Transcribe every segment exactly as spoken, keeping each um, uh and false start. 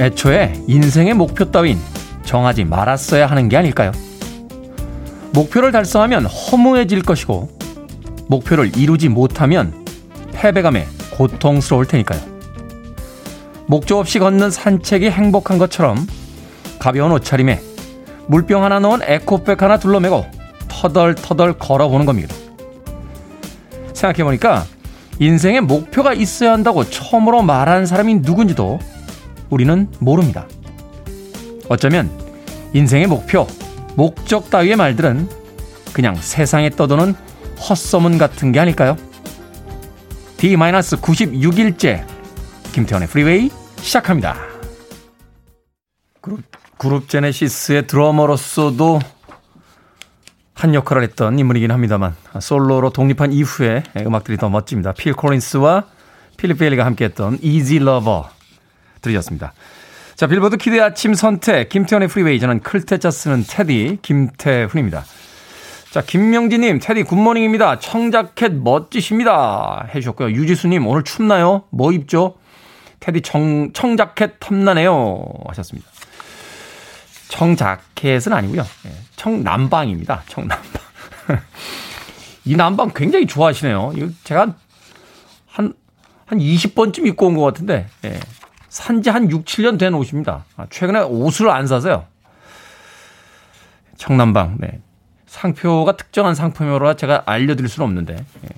애초에 인생의 목표 따윈 정하지 말았어야 하는 게 아닐까요? 목표를 달성하면 허무해질 것이고 목표를 이루지 못하면 패배감에 고통스러울 테니까요. 목조 없이 걷는 산책이 행복한 것처럼 가벼운 옷차림에 물병 하나 넣은 에코백 하나 둘러매고 터덜터덜 걸어보는 겁니다. 생각해보니까 인생에 목표가 있어야 한다고 처음으로 말한 사람이 누군지도 우리는 모릅니다. 어쩌면 인생의 목표, 목적 따위의 말들은 그냥 세상에 떠도는 헛소문 같은 게 아닐까요? 디 구십육 일째 김태원의 프리웨이 시작합니다. 그룹, 그룹 제네시스의 드러머로서도 한 역할을 했던 인물이긴 합니다만 솔로로 독립한 이후에 음악들이 더 멋집니다. 필 콜린스와 필립 베일리가 함께했던 Easy Lover 들으셨습니다. 자, 빌보드 키드의 아침 선택 김태훈의 프리웨이, 저는 클테짜 쓰는 테디 김태훈입니다. 자, 김명진님, 테디 굿모닝입니다. 청자켓 멋지십니다 해주셨고요. 유지수님, 오늘 춥나요? 뭐 입죠? 테디 청, 청자켓 탐나네요 하셨습니다. 청자켓은 아니고요. 청남방입니다. 청남방. 이 남방 굉장히 좋아하시네요. 이거 제가 한, 한 이십 번쯤 입고 온 것 같은데, 예. 산지 한 육, 칠 년 된 옷입니다. 최근에 옷을 안 사서요. 청남방. 네. 상표가 특정한 상품으로 제가 알려드릴 수는 없는데, 예.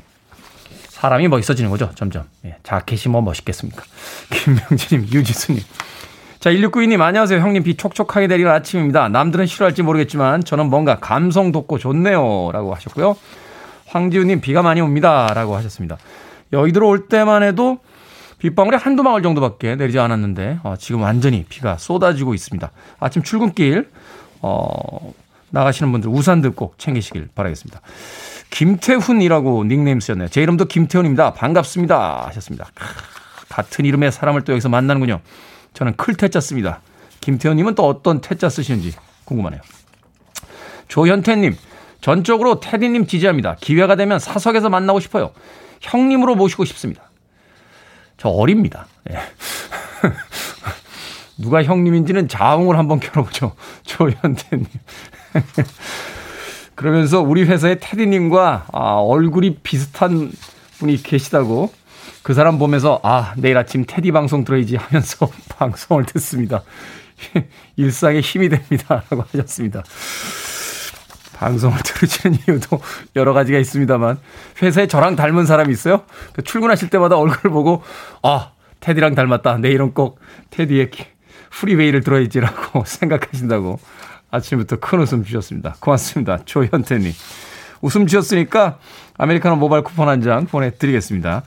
사람이 멋있어지는 거죠. 점점. 예. 자켓이 뭐 멋있겠습니까. 김명진님, 유지수님. 자, 일육구이님 안녕하세요. 형님, 비 촉촉하게 내리는 아침입니다. 남들은 싫어할지 모르겠지만 저는 뭔가 감성 돋고 좋네요 라고 하셨고요. 황지우님, 비가 많이 옵니다 라고 하셨습니다. 여의도로 올 때만 해도 빗방울이 한두 방울 정도밖에 내리지 않았는데 어, 지금 완전히 비가 쏟아지고 있습니다. 아침 출근길 어, 나가시는 분들 우산들 꼭 챙기시길 바라겠습니다. 김태훈이라고 닉네임 쓰셨네요. 제 이름도 김태훈입니다. 반갑습니다 하셨습니다. 크, 같은 이름의 사람을 또 여기서 만나는군요. 저는 클테짜 씁니다. 김태현님은 또 어떤 태짜 쓰시는지 궁금하네요. 조현태님, 전적으로 테디님 지지합니다. 기회가 되면 사석에서 만나고 싶어요. 형님으로 모시고 싶습니다. 저 어립니다. 네. 누가 형님인지는 자웅을 한번 겨뤄보죠. 조현태님. 그러면서 우리 회사의 테디님과 아, 얼굴이 비슷한 분이 계시다고, 그 사람 보면서 아, 내일 아침 테디 방송 들어야지 하면서 방송을 듣습니다. 일상에 힘이 됩니다 라고 하셨습니다. 방송을 들으시는 이유도 여러 가지가 있습니다만 회사에 저랑 닮은 사람이 있어요. 출근하실 때마다 얼굴을 보고 아, 테디랑 닮았다, 내일은 꼭 테디의 프리웨이를 들어야지 라고 생각하신다고 아침부터 큰 웃음 주셨습니다. 고맙습니다, 조현태님. 웃음 주셨으니까 아메리카노 모바일 쿠폰 한 장 보내드리겠습니다.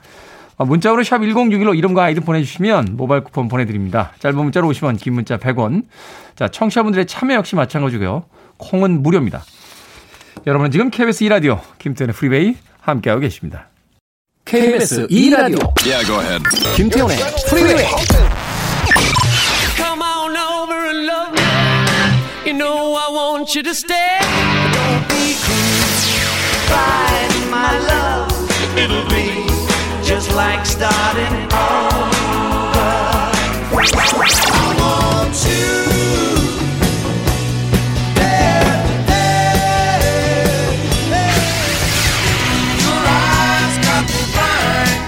문자로 샵 일공육일로 이름과 아이디 보내주시면 모바일 쿠폰 보내드립니다. 짧은 문자로 오십 원, 긴 문자 백 원. 자, 청취자분들의 참여 역시 마찬가지고요. 콩은 무료입니다. 여러분은 지금 케이비에스 이 라디오 김태현의 프리웨이 함께하고 계십니다. 케이비에스 이 라디오 yeah, go ahead. 김태현의 프리웨이. Come on over and love me. You know I want you to stay. Don't be cool. Find my love. It'll be just like starting over. I want you there, there, there. Your eyes got me blind.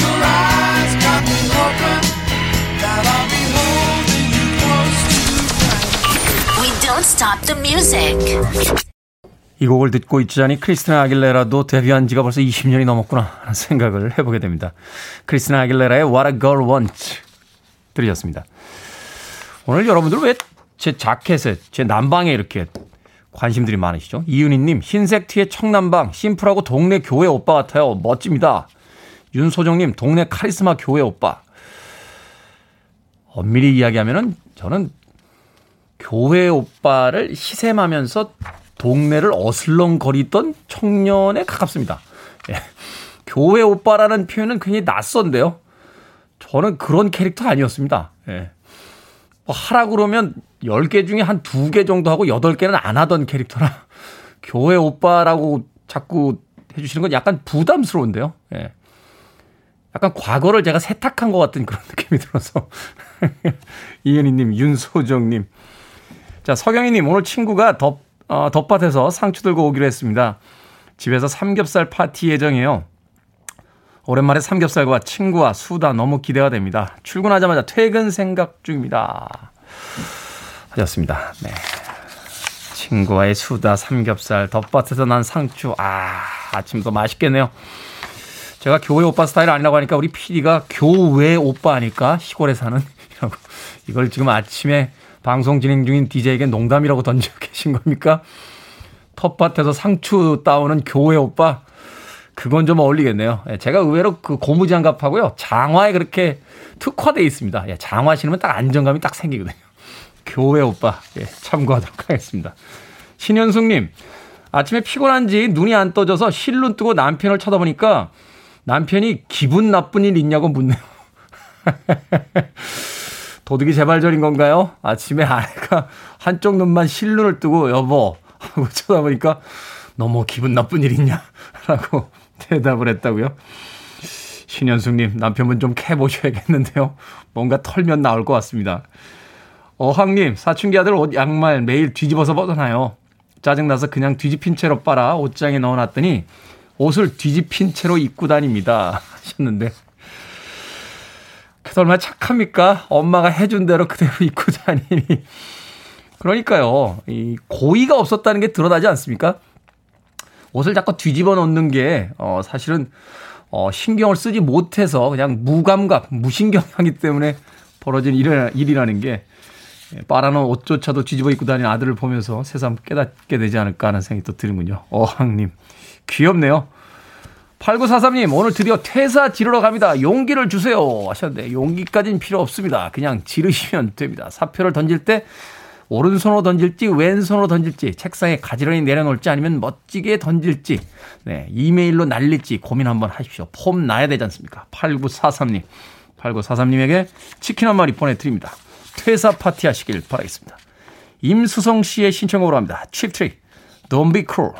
Your eyes got me open. That I'll be holding you close tonight. We don't stop the music. 이 곡을 듣고 있자니 크리스티나 아길레라도 데뷔한 지가 벌써 이십 년이 넘었구나 하는 생각을 해보게 됩니다. 크리스티나 아길레라의 What a Girl Wants 들으셨습니다. 오늘 여러분들 왜 제 자켓에, 제 남방에 이렇게 관심들이 많으시죠? 이윤희님, 흰색 티에 청남방, 심플하고 동네 교회 오빠 같아요. 멋집니다. 윤소정님, 동네 카리스마 교회 오빠. 엄밀히 이야기하면은 저는 교회 오빠를 시샘하면서 동네를 어슬렁거리던 청년에 가깝습니다. 예. 교회 오빠라는 표현은 굉장히 낯선데요. 저는 그런 캐릭터 아니었습니다. 예. 뭐 하라고 그러면 열 개 중에 한 두 개 정도 하고 여덟 개는 안 하던 캐릭터라 교회 오빠라고 자꾸 해주시는 건 약간 부담스러운데요. 예. 약간 과거를 제가 세탁한 것 같은 그런 느낌이 들어서. 이은희님, 윤소정님. 자, 서경희님, 오늘 친구가 덮, 어, 덮밭에서 상추 들고 오기로 했습니다. 집에서 삼겹살 파티 예정이에요. 오랜만에 삼겹살과 친구와 수다 너무 기대가 됩니다. 출근하자마자 퇴근 생각 중입니다. 하셨습니다. 네. 친구와의 수다, 삼겹살, 덮밭에서 난 상추. 아, 아침도 맛있겠네요. 제가 교회 오빠 스타일 아니라고 하니까 우리 피디가 교회 오빠 아닐까? 시골에 사는? 이라고. 이걸 지금 아침에 방송 진행 중인 디제이에게 농담이라고 던지고 계신 겁니까? 텃밭에서 상추 따오는 교회 오빠? 그건 좀 어울리겠네요. 제가 의외로 그 고무장갑하고요, 장화에 그렇게 특화되어 있습니다. 장화 신으면 딱 안정감이 딱 생기거든요. 교회 오빠, 예, 참고하도록 하겠습니다. 신현숙님, 아침에 피곤한지 눈이 안 떠져서 실눈 뜨고 남편을 쳐다보니까 남편이 기분 나쁜 일 있냐고 묻네요. 도둑이 재발절인 건가요? 아침에 아내가 한쪽 눈만 실눈을 뜨고 여보 하고 쳐다보니까 너 뭐 기분 나쁜 일 있냐? 라고 대답을 했다고요. 신현숙님, 남편분 좀 캐보셔야겠는데요. 뭔가 털면 나올 것 같습니다. 어항님, 사춘기 아들 옷 양말 매일 뒤집어서 벗어나요. 짜증나서 그냥 뒤집힌 채로 빨아 옷장에 넣어놨더니 옷을 뒤집힌 채로 입고 다닙니다. 하셨는데 그래서 얼마나 착합니까? 엄마가 해준 대로 그대로 입고 다니니. 그러니까요. 이 고의가 없었다는 게 드러나지 않습니까? 옷을 자꾸 뒤집어 놓는 게 어, 사실은 어, 신경을 쓰지 못해서 그냥 무감각, 무신경하기 때문에 벌어진 일, 일이라는 게 빨아놓은 옷조차도 뒤집어 입고 다니는 아들을 보면서 새삼 깨닫게 되지 않을까 하는 생각이 또 드는군요. 어항님, 귀엽네요. 팔구사삼님, 오늘 드디어 퇴사 지르러 갑니다. 용기를 주세요 하셨는데 용기까지는 필요 없습니다. 그냥 지르시면 됩니다. 사표를 던질 때 오른손으로 던질지 왼손으로 던질지 책상에 가지런히 내려놓을지 아니면 멋지게 던질지 네, 이메일로 날릴지 고민 한번 하십시오. 폼 나야 되지 않습니까? 팔구사삼님, 팔구사삼님에게 치킨 한 마리 보내드립니다. 퇴사 파티 하시길 바라겠습니다. 임수성 씨의 신청곡으로 합니다. Cheap Trick, Don't Be Cruel.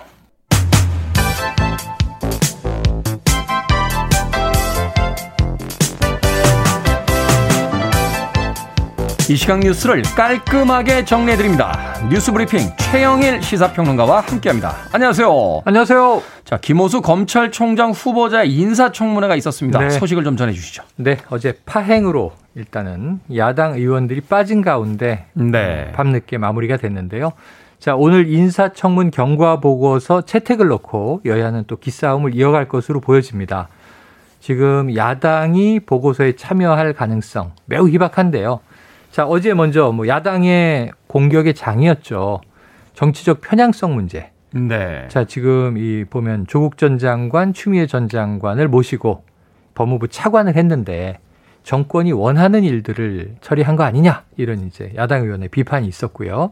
이 시각 뉴스를 깔끔하게 정리해드립니다. 뉴스브리핑 최영일 시사평론가와 함께합니다. 안녕하세요. 안녕하세요. 자, 김오수 검찰총장 후보자의 인사청문회가 있었습니다. 네. 소식을 좀 전해주시죠. 네, 어제 파행으로 일단은 야당 의원들이 빠진 가운데 네. 밤늦게 마무리가 됐는데요. 자, 오늘 인사청문 경과보고서 채택을 놓고 여야는 또 기싸움을 이어갈 것으로 보여집니다. 지금 야당이 보고서에 참여할 가능성 매우 희박한데요. 자, 어제 먼저 뭐 야당의 공격의 장이었죠. 정치적 편향성 문제. 네. 자, 지금 이 보면 조국 전 장관, 추미애 전 장관을 모시고 법무부 차관을 했는데 정권이 원하는 일들을 처리한 거 아니냐 이런 이제 야당 의원의 비판이 있었고요.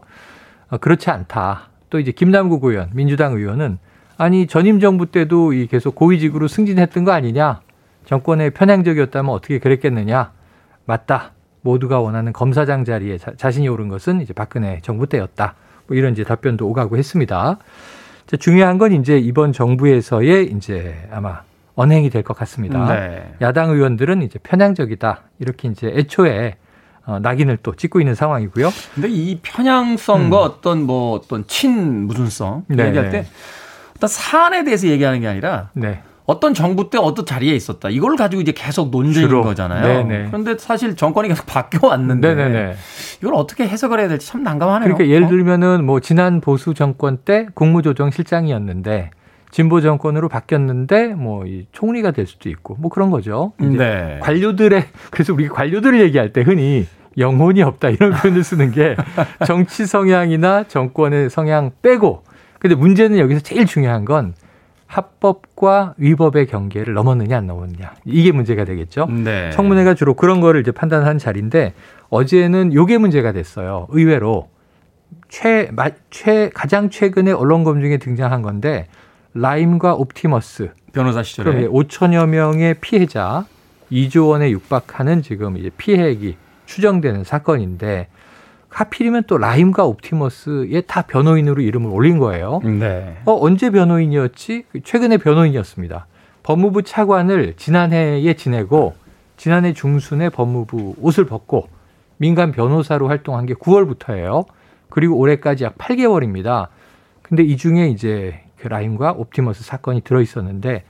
어, 그렇지 않다. 또 이제 김남국 의원, 민주당 의원은 아니 전임 정부 때도 이 계속 고위직으로 승진했던 거 아니냐. 정권의 편향적이었다면 어떻게 그랬겠느냐. 맞다. 모두가 원하는 검사장 자리에 자, 자신이 오른 것은 이제 박근혜 정부 때였다. 뭐 이런 이제 답변도 오가고 했습니다. 자, 중요한 건 이제 이번 정부에서의 이제 아마 언행이 될 것 같습니다. 네. 야당 의원들은 이제 편향적이다. 이렇게 이제 애초에 어, 낙인을 또 찍고 있는 상황이고요. 근데 이 편향성과 음. 어떤 뭐 어떤 친 무순성 얘기할 때 어떤 사안에 대해서 얘기하는 게 아니라 네. 어떤 정부 때 어떤 자리에 있었다. 이걸 가지고 이제 계속 논쟁인 주로. 거잖아요. 네네. 그런데 사실 정권이 계속 바뀌어 왔는데 네네. 이걸 어떻게 해석을 해야 될지 참 난감하네요. 그러니까 예를 들면은 뭐 지난 보수 정권 때 국무조정실장이었는데 진보 정권으로 바뀌었는데 뭐 이 총리가 될 수도 있고 뭐 그런 거죠. 네. 관료들의 그래서 우리 관료들을 얘기할 때 흔히 영혼이 없다 이런 표현을 쓰는 게 정치 성향이나 정권의 성향 빼고 근데 문제는 여기서 제일 중요한 건 합법과 위법의 경계를 넘었느냐 안 넘었느냐 이게 문제가 되겠죠. 네. 청문회가 주로 그런 거를 이제 판단하는 자리인데 어제는 이게 문제가 됐어요. 의외로 최, 마, 최 가장 최근에 언론 검증에 등장한 건데 라임과 옵티머스 변호사 시절에 오천여 명의 피해자 이조 원에 육박하는 지금 이제 피해액이 추정되는 사건인데. 하필이면 또 라임과 옵티머스에 다 변호인으로 이름을 올린 거예요. 네. 어, 언제 변호인이었지? 최근에 변호인이었습니다. 법무부 차관을 지난해에 지내고 지난해 중순에 법무부 옷을 벗고 민간 변호사로 활동한 게 구월부터예요. 그리고 올해까지 약 팔 개월입니다. 근데 이 중에 이제 그 라임과 옵티머스 사건이 들어있었는데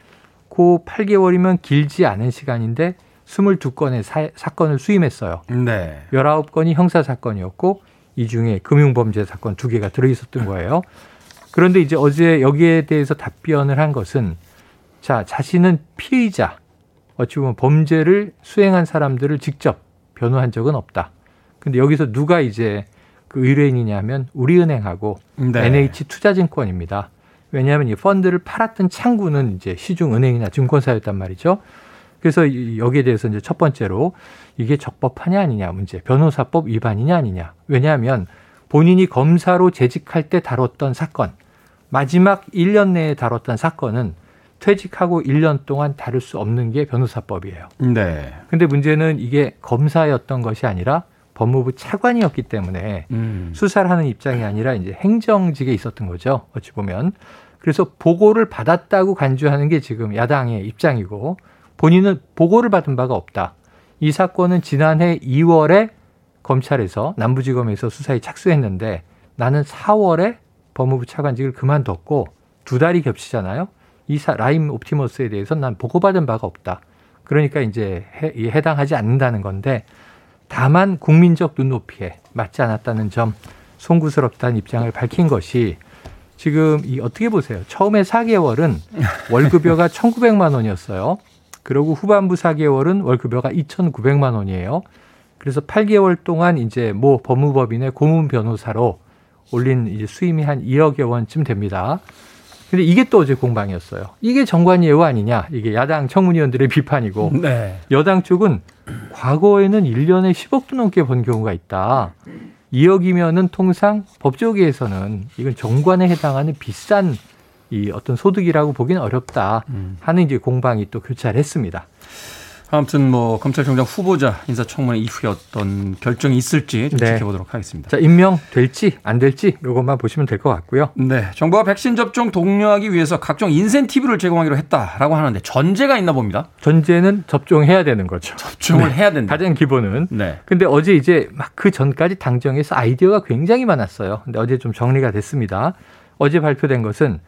그 팔 개월이면 길지 않은 시간인데 이십이 건의 사, 사건을 수임했어요. 네. 십구 건이 형사사건이었고 이 중에 금융범죄 사건 두 개가 들어있었던 거예요. 그런데 이제 어제 여기에 대해서 답변을 한 것은 자, 자신은 피의자, 어찌 보면 범죄를 수행한 사람들을 직접 변호한 적은 없다. 근데 여기서 누가 이제 그 의뢰인이냐 하면 우리은행하고 네. 엔에이치투자증권입니다. 왜냐하면 이 펀드를 팔았던 창구는 이제 시중은행이나 증권사였단 말이죠. 그래서 여기에 대해서 이제 첫 번째로 이게 적법하냐 아니냐 문제, 변호사법 위반이냐 아니냐. 왜냐하면 본인이 검사로 재직할 때 다뤘던 사건, 마지막 일 년 내에 다뤘던 사건은 퇴직하고 일 년 동안 다룰 수 없는 게 변호사법이에요. 네. 근데 문제는 이게 검사였던 것이 아니라 법무부 차관이었기 때문에 음. 수사를 하는 입장이 아니라 이제 행정직에 있었던 거죠. 어찌 보면. 그래서 보고를 받았다고 간주하는 게 지금 야당의 입장이고 본인은 보고를 받은 바가 없다. 이 사건은 지난해 이월에 검찰에서 남부지검에서 수사에 착수했는데 나는 사월에 법무부 차관직을 그만뒀고 두 달이 겹치잖아요. 이 사, 라임 옵티머스에 대해서는 난 보고받은 바가 없다. 그러니까 이제 해, 해당하지 않는다는 건데 다만 국민적 눈높이에 맞지 않았다는 점 송구스럽다는 입장을 밝힌 것이 지금 이 어떻게 보세요? 처음에 사 개월은 월급여가 천구백만 원이었어요. 그리고 후반부 사 개월은 월급여가 이천구백만 원이에요. 그래서 팔 개월 동안 이제 모 법무법인의 고문 변호사로 올린 이제 수임이 한 이억여 원쯤 됩니다. 근데 이게 또 어제 공방이었어요. 이게 정관예우 아니냐. 이게 야당 청문위원들의 비판이고 네. 여당 쪽은 과거에는 일 년에 십억도 넘게 번 경우가 있다. 이억이면은 통상 법조계에서는 이건 정관에 해당하는 비싼 이 어떤 소득이라고 보기는 어렵다 하는 이제 공방이 또 교차를 했습니다. 아무튼 뭐 검찰총장 후보자 인사청문회 이후에 어떤 결정이 있을지 좀 네. 지켜보도록 하겠습니다. 자, 임명 될지 안 될지 이것만 보시면 될 것 같고요. 네, 정부가 백신 접종 독려하기 위해서 각종 인센티브를 제공하기로 했다라고 하는데 전제가 있나 봅니다. 전제는 접종해야 되는 거죠. 접종을 네. 해야 된다. 가장 기본은. 네. 근데 어제 이제 막 그 전까지 당정에서 아이디어가 굉장히 많았어요. 근데 어제 좀 정리가 됐습니다. 어제 발표된 것은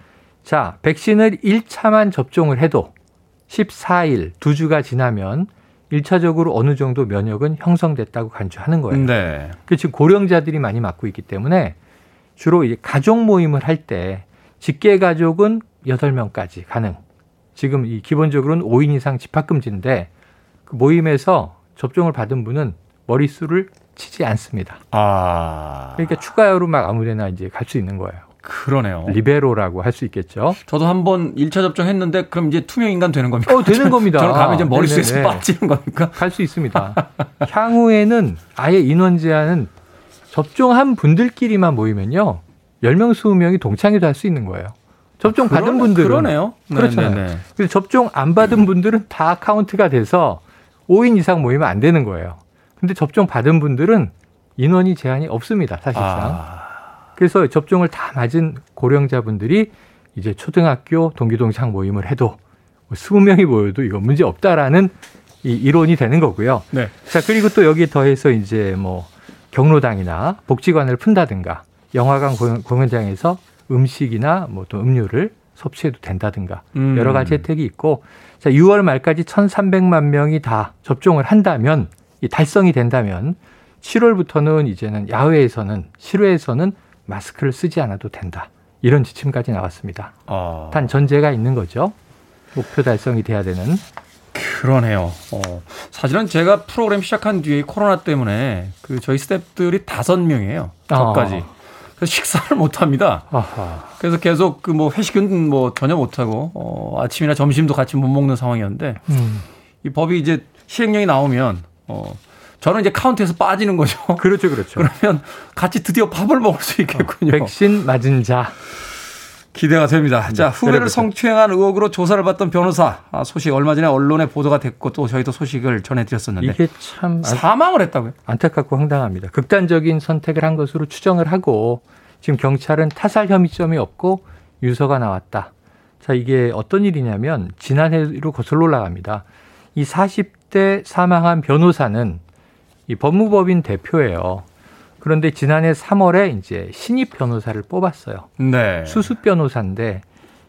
자, 백신을 일 차만 접종을 해도 십사 일, 두 주가 지나면 일 차적으로 어느 정도 면역은 형성됐다고 간주하는 거예요. 네. 그 지금 고령자들이 많이 맞고 있기 때문에 주로 이제 가족 모임을 할 때 직계 가족은 여덟 명까지 가능. 지금 이 기본적으로는 오 인 이상 집합금지인데 그 모임에서 접종을 받은 분은 머릿수를 치지 않습니다. 아. 그러니까 추가로 막 아무데나 이제 갈 수 있는 거예요. 그러네요. 리베로라고 할 수 있겠죠. 저도 한번 일 차 접종했는데 그럼 이제 투명 인간 되는 겁니까? 어, 되는 겁니다. 저는 가면 이제 머릿속에서 네네네. 빠지는 겁니까? 갈 수 있습니다. 향후에는 아예 인원 제한은 접종한 분들끼리만 모이면요. 열 명, 스무 명이 동창회도 할 수 있는 거예요. 접종 아, 그러네, 받은 분들은. 그러네요. 그렇잖아요. 그래서 접종 안 받은 분들은 다 카운트가 돼서 오 인 이상 모이면 안 되는 거예요. 근데 접종 받은 분들은 인원이 제한이 없습니다. 사실상. 아. 그래서 접종을 다 맞은 고령자분들이 이제 초등학교 동기동창 모임을 해도 스무 명이 모여도 이거 문제 없다라는 이 이론이 되는 거고요. 네. 자, 그리고 또 여기에 더해서 이제 뭐 경로당이나 복지관을 푼다든가 영화관 공연, 공연장에서 음식이나 뭐 또 음료를 섭취해도 된다든가 음. 여러 가지 혜택이 있고 자, 유월 말까지 천삼백만 명이 다 접종을 한다면 이 달성이 된다면 칠월부터는 이제는 야외에서는 실외에서는 마스크를 쓰지 않아도 된다. 이런 지침까지 나왔습니다. 어. 단 전제가 있는 거죠. 목표 달성이 돼야 되는. 그러네요. 어. 사실은 제가 프로그램 시작한 뒤에 코로나 때문에 그 저희 스태프들이 다섯 명이에요. 저까지. 어. 그래서 식사를 못 합니다. 아하. 그래서 계속 그 뭐 회식은 뭐 전혀 못 하고 어 아침이나 점심도 같이 못 먹는 상황이었는데 음. 이 법이 이제 시행령이 나오면 어. 저는 이제 카운트에서 빠지는 거죠. 그렇죠, 그렇죠. 그러면 같이 드디어 밥을 먹을 수 있겠군요. 어, 백신 맞은 자. 기대가 됩니다. 네, 자, 후배를 그래보죠. 성추행한 의혹으로 조사를 받던 변호사 아, 소식 얼마 전에 언론에 보도가 됐고 또 저희도 소식을 전해드렸었는데 이게 참 사망을 했다고요? 안타깝고 황당합니다. 극단적인 선택을 한 것으로 추정을 하고 지금 경찰은 타살 혐의점이 없고 유서가 나왔다. 자, 이게 어떤 일이냐면 지난해로 거슬러 올라갑니다. 이 사십 대 사망한 변호사는 이 법무법인 대표예요. 그런데 지난해 삼월에 이제 신입 변호사를 뽑았어요. 네. 수습 변호사인데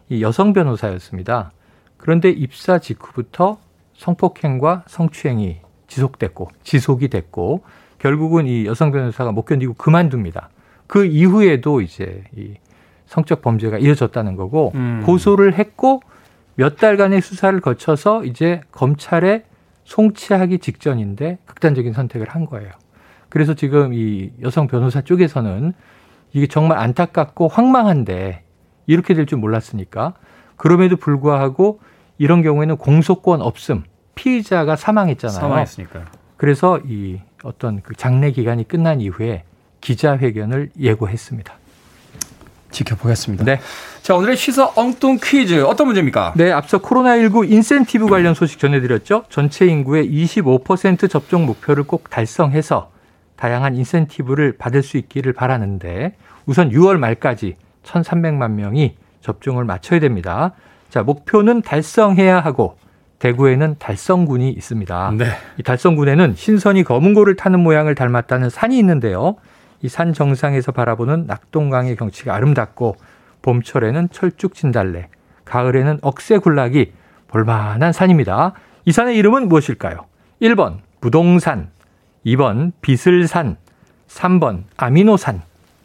이 여성 변호사였습니다. 그런데 입사 직후부터 성폭행과 성추행이 지속됐고 지속이 됐고 결국은 이 여성 변호사가 못 견디고 그만둡니다. 그 이후에도 이제 이 성적 범죄가 이어졌다는 거고 음. 고소를 했고 몇 달간의 수사를 거쳐서 이제 검찰에 송치하기 직전인데 극단적인 선택을 한 거예요. 그래서 지금 이 여성 변호사 쪽에서는 이게 정말 안타깝고 황망한데 이렇게 될 줄 몰랐으니까 그럼에도 불구하고 이런 경우에는 공소권 없음, 피의자가 사망했잖아요. 사망했으니까요. 그래서 이 어떤 그 장례 기간이 끝난 이후에 기자회견을 예고했습니다. 지켜보겠습니다. 네. 자, 오늘의 시사 엉뚱 퀴즈 어떤 문제입니까? 네, 앞서 코로나십구 인센티브 관련 소식 전해드렸죠. 전체 인구의 이십오 퍼센트 접종 목표를 꼭 달성해서 다양한 인센티브를 받을 수 있기를 바라는데 우선 유월 말까지 천삼백만 명이 접종을 마쳐야 됩니다. 자, 목표는 달성해야 하고 대구에는 달성군이 있습니다. 네. 이 달성군에는 신선이 검은고를 타는 모양을 닮았다는 산이 있는데요. 이 산 정상에서 바라보는 낙동강의 경치가 아름답고 봄철에는 철쭉 진달래, 가을에는 억새군락이 볼만한 산입니다. 이 산의 이름은 무엇일까요? 일 번 부동산, 이 번 비슬산, 삼 번 아미노산,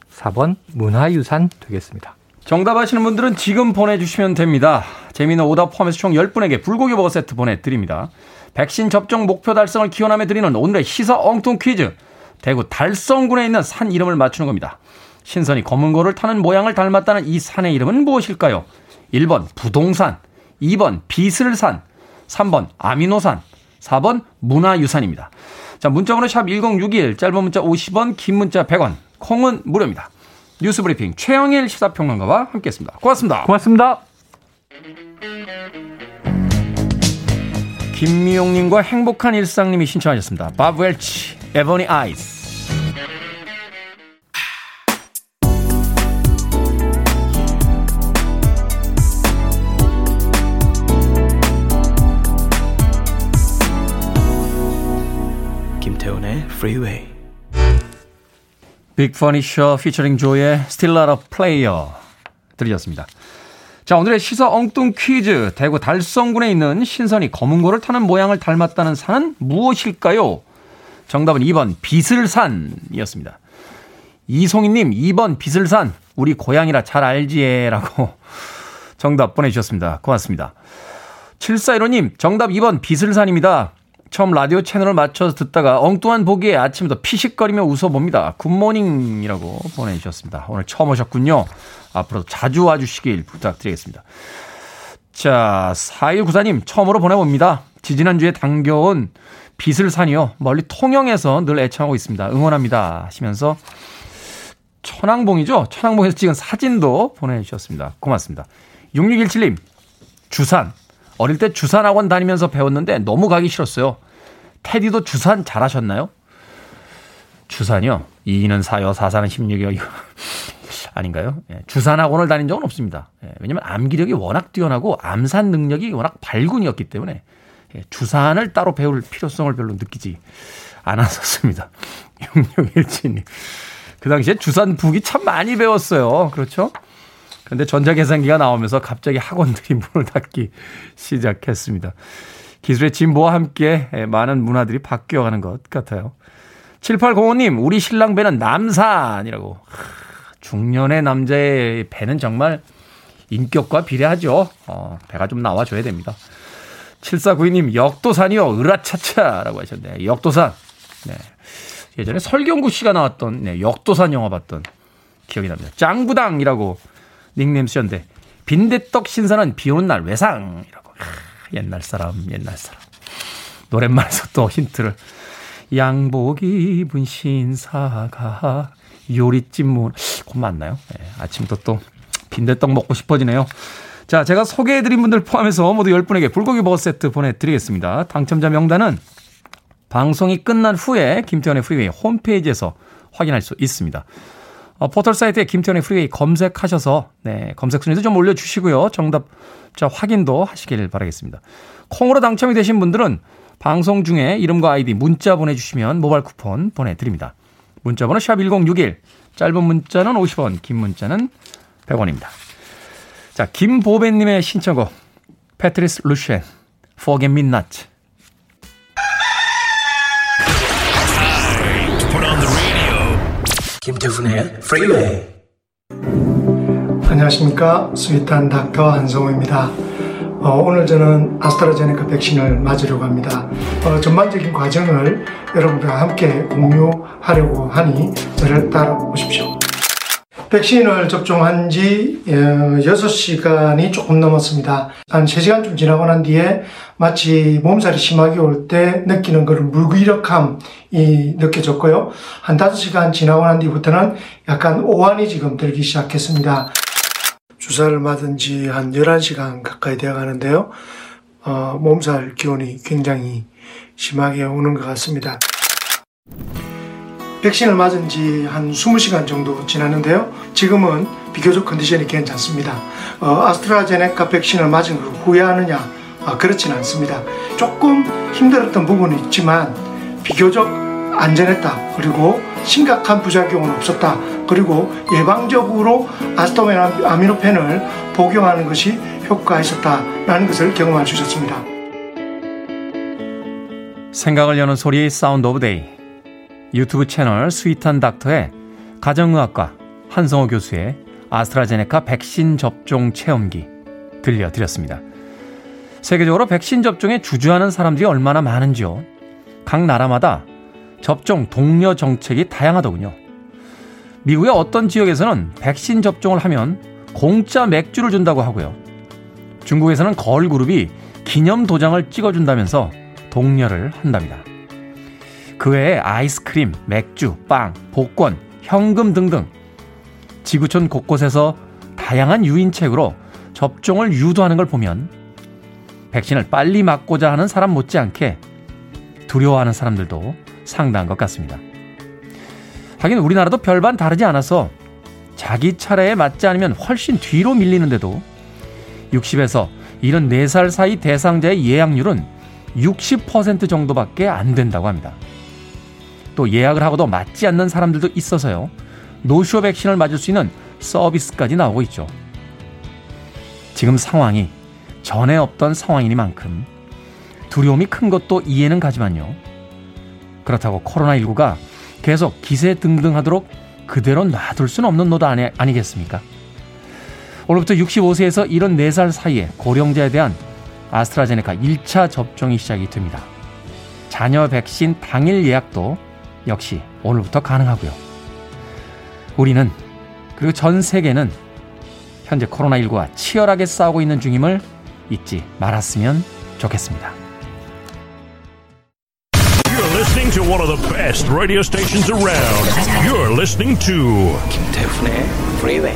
사 번 문화유산 되겠습니다. 정답 아시는 분들은 지금 보내주시면 됩니다. 재미있는 오답 포함해서 총 열 분에게 불고기 버거 세트 보내드립니다. 백신 접종 목표 달성을 기원하며 드리는 오늘의 시사 엉뚱 퀴즈. 대구 달성군에 있는 산 이름을 맞추는 겁니다. 신선이 검은고를 타는 모양을 닮았다는 이 산의 이름은 무엇일까요? 일 번 부동산, 이 번 비슬산, 삼 번 아미노산, 사 번 문화유산입니다. 자, 문자번호 샵 일공육일, 짧은 문자 오십 원, 긴 문자 백 원, 콩은 무료입니다. 뉴스브리핑 최영일 시사평론가와 함께했습니다. 고맙습니다. 고맙습니다. 김미용님과 행복한 일상님이 신청하셨습니다. 바브 웰치, 에버니 아이즈. 김태원의 프리웨이. 빅 퍼니셔 피처링 조의 Still Not a Player 들으셨습니다. 자, 오늘의 시사 엉뚱 퀴즈. 대구 달성군에 있는 신선이 검은고를 타는 모양을 닮았다는 산은 무엇일까요? 정답은 이 번 비슬산이었습니다. 이송희님, 이 번 비슬산 우리 고향이라 잘 알지에 라고 정답 보내주셨습니다. 고맙습니다. 칠사일오님, 정답 이 번 비슬산입니다. 처음 라디오 채널을 맞춰서 듣다가 엉뚱한 보기에 아침부터 피식거리며 웃어봅니다. 굿모닝이라고 보내주셨습니다. 오늘 처음 오셨군요. 앞으로도 자주 와주시길 부탁드리겠습니다. 자, 사일구사님 처음으로 보내봅니다. 지지난주에 당겨온 비슬산이요. 멀리 통영에서 늘 애청하고 있습니다. 응원합니다 하시면서 천왕봉이죠. 천왕봉에서 찍은 사진도 보내주셨습니다. 고맙습니다. 육육일칠님 주산. 어릴 때 주산학원 다니면서 배웠는데 너무 가기 싫었어요. 테디도 주산 잘하셨나요? 주산이요? 이는 사요, 사산은 십육이요. 아닌가요? 예, 주산학원을 다닌 적은 없습니다. 예, 왜냐하면 암기력이 워낙 뛰어나고 암산 능력이 워낙 발군이었기 때문에 예, 주산을 따로 배울 필요성을 별로 느끼지 않았었습니다. 육육일칠님. 그 당시에 주산 북이 참 많이 배웠어요. 그렇죠? 근데 전자계산기가 나오면서 갑자기 학원들이 문을 닫기 시작했습니다. 기술의 진보와 함께 많은 문화들이 바뀌어가는 것 같아요. 칠팔공오님, 우리 신랑 배는 남산이라고. 중년의 남자의 배는 정말 인격과 비례하죠. 어, 배가 좀 나와줘야 됩니다. 칠사구이님, 역도산이요. 으라차차라고 하셨네요. 역도산. 네. 예전에 설경구 씨가 나왔던 네, 역도산 영화 봤던 기억이 납니다. 짱구당이라고. 닉네임 쓰셨는데 빈대떡 신선한 비오는 날 외상이라고. 아, 옛날 사람 옛날 사람 노랫말에서 또 힌트를. 양복 입은 신사가 요리집 문 곧 맞나요? 네, 아침부터 또 빈대떡 먹고 싶어지네요. 자, 제가 소개해드린 분들 포함해서 모두 열 분에게 불고기 버거 세트 보내드리겠습니다. 당첨자 명단은 방송이 끝난 후에 김태현의 프리웨이 홈페이지에서 확인할 수 있습니다. 어, 포털 사이트에 김태현의 프리웨이 검색하셔서 네, 검색 순위도 좀 올려주시고요. 정답자 확인도 하시길 바라겠습니다. 콩으로 당첨이 되신 분들은 방송 중에 이름과 아이디 문자 보내주시면 모바일 쿠폰 보내드립니다. 문자번호 샵 천육십일, 짧은 문자는 오십 원, 긴 문자는 백 원입니다. 자, 김보배님의 신청곡 Patrice Luishen, Forget Me Not. 김태훈의 프리웨이. 안녕하십니까, 스윗한 닥터 한성우입니다. 어, 오늘 저는 아스트라제네카 백신을 맞으려고 합니다. 어, 전반적인 과정을 여러분과 함께 공유하려고 하니 저를 따라오십시오. 백신을 접종한 지 여섯 시간이 조금 넘었습니다. 한 세 시간쯤 지나고 난 뒤에 마치 몸살이 심하게 올 때 느끼는 그런 무기력함이 느껴졌고요. 한 다섯 시간 지나고 난 뒤부터는 약간 오한이 지금 들기 시작했습니다. 주사를 맞은 지 한 열한 시간 가까이 되어가는데요. 어, 몸살 기운이 굉장히 심하게 오는 것 같습니다. 백신을 맞은 지 한 스무 시간 정도 지났는데요. 지금은 비교적 컨디션이 괜찮습니다. 어, 아스트라제네카 백신을 맞은 걸 후회하느냐? 아, 그렇진 않습니다. 조금 힘들었던 부분이 있지만 비교적 안전했다. 그리고 심각한 부작용은 없었다. 그리고 예방적으로 아스타미노펜을 복용하는 것이 효과가 있었다라는 것을 경험할 수 있었습니다. 생각을 여는 소리 사운드 오브 데이. 유튜브 채널 스윗한 닥터의 가정의학과 한성호 교수의 아스트라제네카 백신 접종 체험기 들려드렸습니다. 세계적으로 백신 접종에 주저하는 사람들이 얼마나 많은지요. 각 나라마다 접종 독려 정책이 다양하더군요. 미국의 어떤 지역에서는 백신 접종을 하면 공짜 맥주를 준다고 하고요. 중국에서는 걸그룹이 기념 도장을 찍어준다면서 독려를 한답니다. 그 외에 아이스크림, 맥주, 빵, 복권, 현금 등등 지구촌 곳곳에서 다양한 유인책으로 접종을 유도하는 걸 보면 백신을 빨리 맞고자 하는 사람 못지않게 두려워하는 사람들도 상당한 것 같습니다. 하긴 우리나라도 별반 다르지 않아서 자기 차례에 맞지 않으면 훨씬 뒤로 밀리는데도 육십에서 칠십사 살 사이 대상자의 예약률은 육십 퍼센트 정도밖에 안 된다고 합니다. 또 예약을 하고도 맞지 않는 사람들도 있어서요. 노쇼 백신을 맞을 수 있는 서비스까지 나오고 있죠. 지금 상황이 전에 없던 상황이니만큼 두려움이 큰 것도 이해는 가지만요. 그렇다고 코로나십구가 계속 기세 등등하도록 그대로 놔둘 수는 없는 노릇 아니, 아니겠습니까? 오늘부터 육십오 세에서 칠십사 살 사이에 고령자에 대한 아스트라제네카 일 차 접종이 시작이 됩니다. 잔여 백신 당일 예약도 역시 오늘부터 가능하고요. 우리는 그리고 전 세계는 현재 코로나십구와 치열하게 싸우고 있는 중임을 잊지 말았으면 좋겠습니다. Listening to one of the best radio stations around. You're listening to 김태훈의 프리웨이.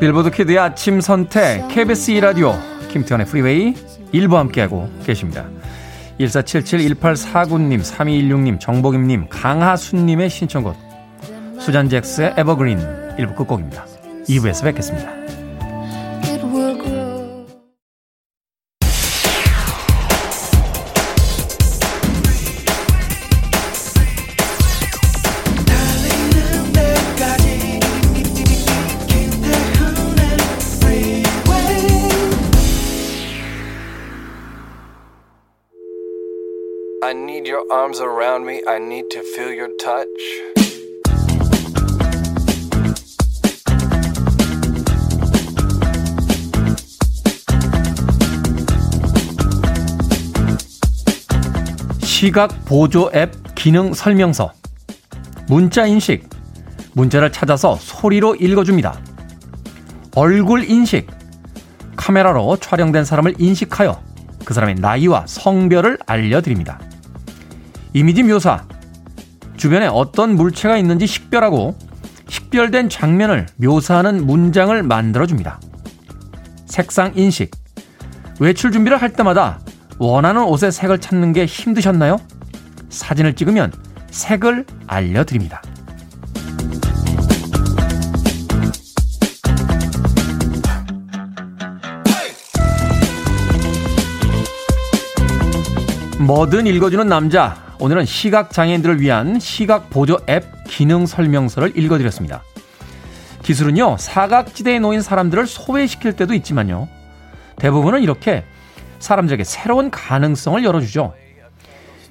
빌보드 키드의 아침 선택 케이비에스 이 라디오 김태훈의 프리웨이 일부 함께하고 계십니다. 일사칠칠 일팔사구 님, 삼이일육 님, 정복임님, 강하순님의 신청곡 수잔 잭스의 에버그린 일부 끝곡입니다. 이 부에서 뵙겠습니다. I need your arms around me. I need to feel your touch. 시각 보조 앱 기능 설명서. 문자 인식. 문자를 찾아서 소리로 읽어줍니다. 얼굴 인식. 카메라로 촬영된 사람을 인식하여 그 사람의 나이와 성별을 알려드립니다. 이미지 묘사. 주변에 어떤 물체가 있는지 식별하고 식별된 장면을 묘사하는 문장을 만들어줍니다. 색상 인식. 외출 준비를 할 때마다 원하는 옷의 색을 찾는 게 힘드셨나요? 사진을 찍으면 색을 알려드립니다. 뭐든 읽어주는 남자, 오늘은 시각장애인들을 위한 시각보조 앱 기능 설명서를 읽어드렸습니다. 기술은요, 사각지대에 놓인 사람들을 소외시킬 때도 있지만요, 대부분은 이렇게 사람들에게 새로운 가능성을 열어주죠.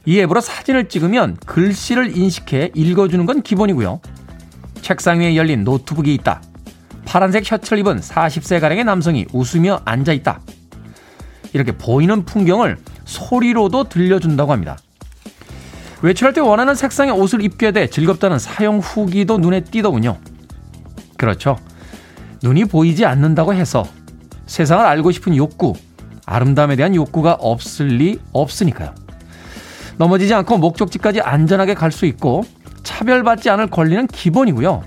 이 앱으로 사진을 찍으면 글씨를 인식해 읽어주는 건 기본이고요. 책상 위에 열린 노트북이 있다. 파란색 셔츠를 입은 사십 세가량의 남성이 웃으며 앉아있다. 이렇게 보이는 풍경을 소리로도 들려준다고 합니다. 외출할 때 원하는 색상의 옷을 입게 돼 즐겁다는 사용 후기도 눈에 띄더군요. 그렇죠. 눈이 보이지 않는다고 해서 세상을 알고 싶은 욕구, 아름다움에 대한 욕구가 없을 리 없으니까요. 넘어지지 않고 목적지까지 안전하게 갈 수 있고 차별받지 않을 권리는 기본이고요.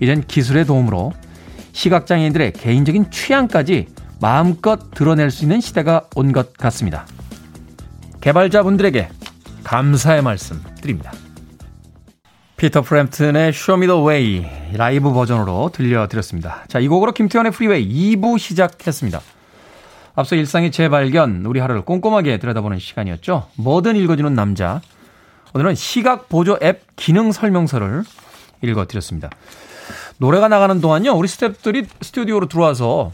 이젠 기술의 도움으로 시각장애인들의 개인적인 취향까지 마음껏 드러낼 수 있는 시대가 온 것 같습니다. 개발자분들에게 감사의 말씀 드립니다. 피터 프램튼의 Show Me the Way 라이브 버전으로 들려드렸습니다. 자, 이 곡으로 김태원의 프리웨이 이 부 시작했습니다. 앞서 일상의 재발견, 우리 하루를 꼼꼼하게 들여다보는 시간이었죠. 뭐든 읽어주는 남자, 오늘은 시각보조 앱 기능 설명서를 읽어드렸습니다. 노래가 나가는 동안요, 우리 스태프들이 스튜디오로 들어와서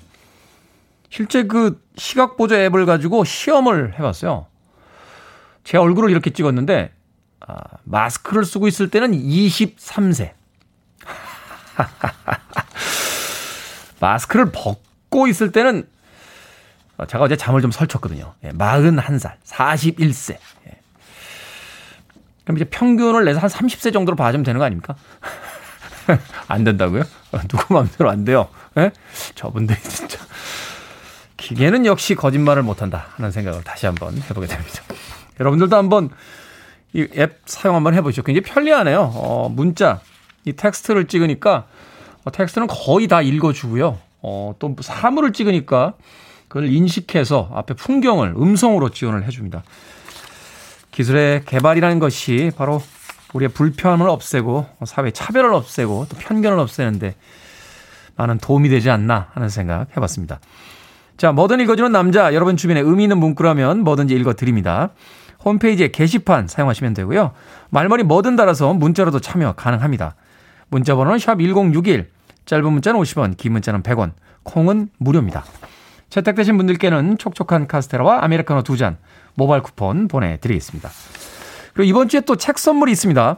실제 그 시각보조 앱을 가지고 시험을 해봤어요. 제 얼굴을 이렇게 찍었는데, 아, 마스크를 쓰고 있을 때는 이십삼 세. 마스크를 벗고 있을 때는, 제가 어제 잠을 좀 설쳤거든요. 예, 마흔한 살, 사십일 세. 예. 그럼 이제 평균을 내서 한 삼십 세 정도로 봐주면 되는 거 아닙니까? 안 된다고요? 누구 마음대로 안 돼요. 예? 저분들이 진짜. 기계는 역시 거짓말을 못한다 하는 생각을 다시 한번 해보게 됩니다. 여러분들도 한번 이 앱 사용 한번 해보시죠. 굉장히 편리하네요. 어, 문자, 이 텍스트를 찍으니까 어, 텍스트는 거의 다 읽어주고요. 어, 또 사물을 찍으니까 그걸 인식해서 앞에 풍경을 음성으로 지원을 해줍니다. 기술의 개발이라는 것이 바로 우리의 불편을 없애고 사회의 차별을 없애고 또 편견을 없애는데 많은 도움이 되지 않나 하는 생각 해봤습니다. 자, 뭐든 읽어주는 남자, 여러분 주변에 의미 있는 문구라면 뭐든지 읽어드립니다. 홈페이지에 게시판 사용하시면 되고요. 말머리 뭐든 달아서 문자로도 참여 가능합니다. 문자 번호는 샵 천육십일, 짧은 문자는 오십 원, 긴 문자는 백 원, 콩은 무료입니다. 채택되신 분들께는 촉촉한 카스테라와 아메리카노 두 잔 모바일 쿠폰 보내드리겠습니다. 그리고 이번 주에 또 책 선물이 있습니다.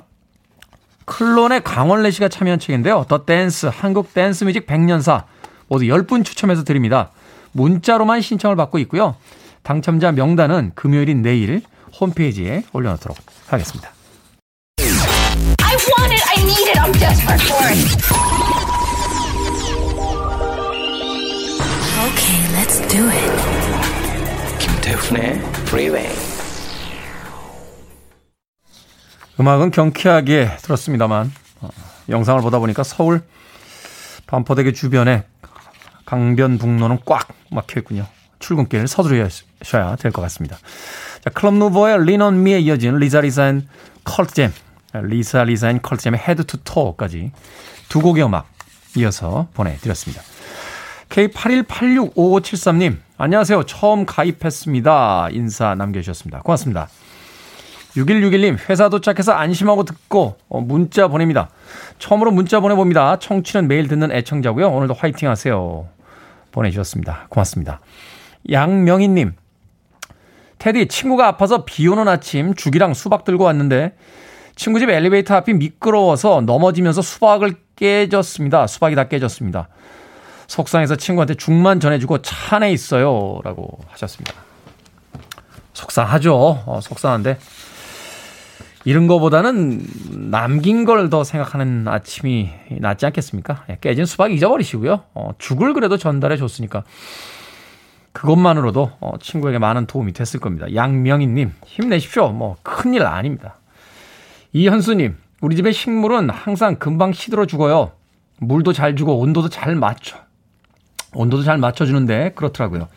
클론의 강원래 씨가 참여한 책인데요. 더 댄스, 한국 댄스 뮤직 백 년사 모두 열 분 추첨해서 드립니다. 문자로만 신청을 받고 있고요. 당첨자 명단은 금요일인 내일 홈페이지에 올려놓도록 하겠습니다. I want it, I need it, I'm desperate for it. Okay, let's do it. 김태훈의 프리웨이. 음악은 경쾌하게 들었습니다만 어, 영상을 보다 보니까 서울 반포대교 주변에 강변북로는 꽉 막혀 있군요. 출근길 서두르셔야 될 것 같습니다. 자, 클럽 누버의 Lean on Me에 이어진 Lisa Lisa and Cult Jam, Lisa Lisa and Cult Jam의 Head to Toe까지 두 곡의 음악 이어서 보내드렸습니다. 케이 팔일팔육오오칠삼님, 안녕하세요. 처음 가입했습니다. 인사 남겨주셨습니다. 고맙습니다. 육일육일님, 회사 도착해서 안심하고 듣고 문자 보냅니다. 처음으로 문자 보내봅니다. 청취는 매일 듣는 애청자고요. 오늘도 화이팅 하세요. 보내주셨습니다. 고맙습니다. 양명희님, 테디, 친구가 아파서 비 오는 아침 죽이랑 수박 들고 왔는데 친구 집 엘리베이터 앞이 미끄러워서 넘어지면서 수박을 깨졌습니다. 수박이 다 깨졌습니다. 속상해서 친구한테 죽만 전해주고 차 안에 있어요. 라고 하셨습니다. 속상하죠. 어, 속상한데 잃은 거보다는 남긴 걸 더 생각하는 아침이 낫지 않겠습니까? 깨진 수박 잊어버리시고요. 어, 죽을 그래도 전달해 줬으니까 그것만으로도 어, 친구에게 많은 도움이 됐을 겁니다. 양명희님, 힘내십시오. 뭐 큰일 아닙니다. 이현수님, 우리 집의 식물은 항상 금방 시들어 죽어요. 물도 잘 주고 온도도 잘 맞춰. 온도도 잘 맞춰주는데 그렇더라고요.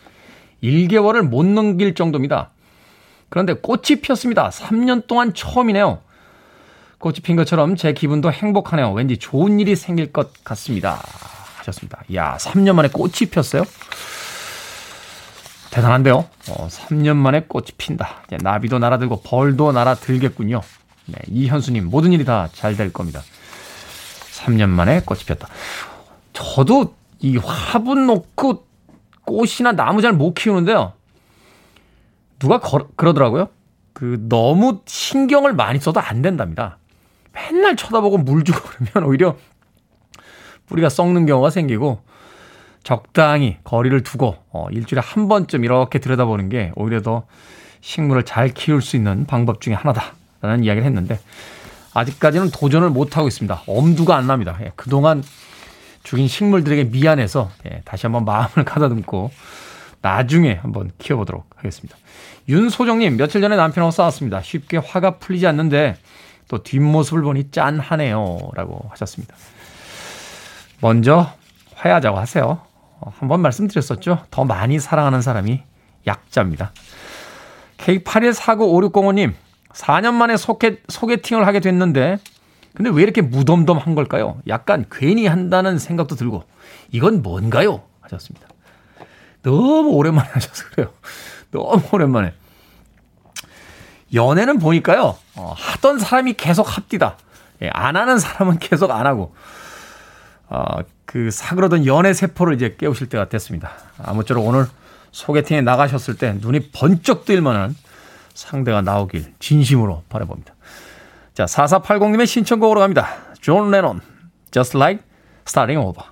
일 개월을 못 넘길 정도입니다. 그런데 꽃이 피었습니다. 삼 년 동안 처음이네요. 꽃이 핀 것처럼 제 기분도 행복하네요. 왠지 좋은 일이 생길 것 같습니다. 하셨습니다. 이야, 삼 년 만에 꽃이 폈어요? 대단한데요. 어, 삼 년 만에 꽃이 핀다. 이제 나비도 날아들고 벌도 날아들겠군요. 네, 이현수님, 모든 일이 다 잘 될 겁니다. 삼 년 만에 꽃이 폈다. 저도 이 화분 놓고 꽃이나 나무 잘 못 키우는데요. 누가 거, 그러더라고요. 그 너무 신경을 많이 써도 안 된답니다. 맨날 쳐다보고 물 주고 그러면 오히려 뿌리가 썩는 경우가 생기고 적당히 거리를 두고 어, 일주일에 한 번쯤 이렇게 들여다보는 게 오히려 더 식물을 잘 키울 수 있는 방법 중에 하나다라는 이야기를 했는데 아직까지는 도전을 못하고 있습니다. 엄두가 안 납니다. 예, 그동안 죽인 식물들에게 미안해서 예, 다시 한번 마음을 가다듬고 나중에 한번 키워보도록 하겠습니다. 윤소정님, 며칠 전에 남편하고 싸웠습니다. 쉽게 화가 풀리지 않는데 또 뒷모습을 보니 짠하네요. 라고 하셨습니다. 먼저 화해하자고 하세요. 한번 말씀드렸었죠. 더 많이 사랑하는 사람이 약자입니다. 케이 팔일사구오육공오님, 사 년 만에 소개, 소개팅을 하게 됐는데 근데 왜 이렇게 무덤덤한 걸까요? 약간 괜히 한다는 생각도 들고 이건 뭔가요? 하셨습니다. 너무 오랜만에 하셔서 그래요. 너무 오랜만에. 연애는 보니까요. 어, 하던 사람이 계속 합디다. 예, 안 하는 사람은 계속 안 하고. 어, 그 사그러든 연애 세포를 이제 깨우실 때가 됐습니다. 아무쪼록 오늘 소개팅에 나가셨을 때 눈이 번쩍 뜰 만한 상대가 나오길 진심으로 바라봅니다. 자, 사사팔공님의 신청곡으로 갑니다. 존 레논, Just Like Starting Over.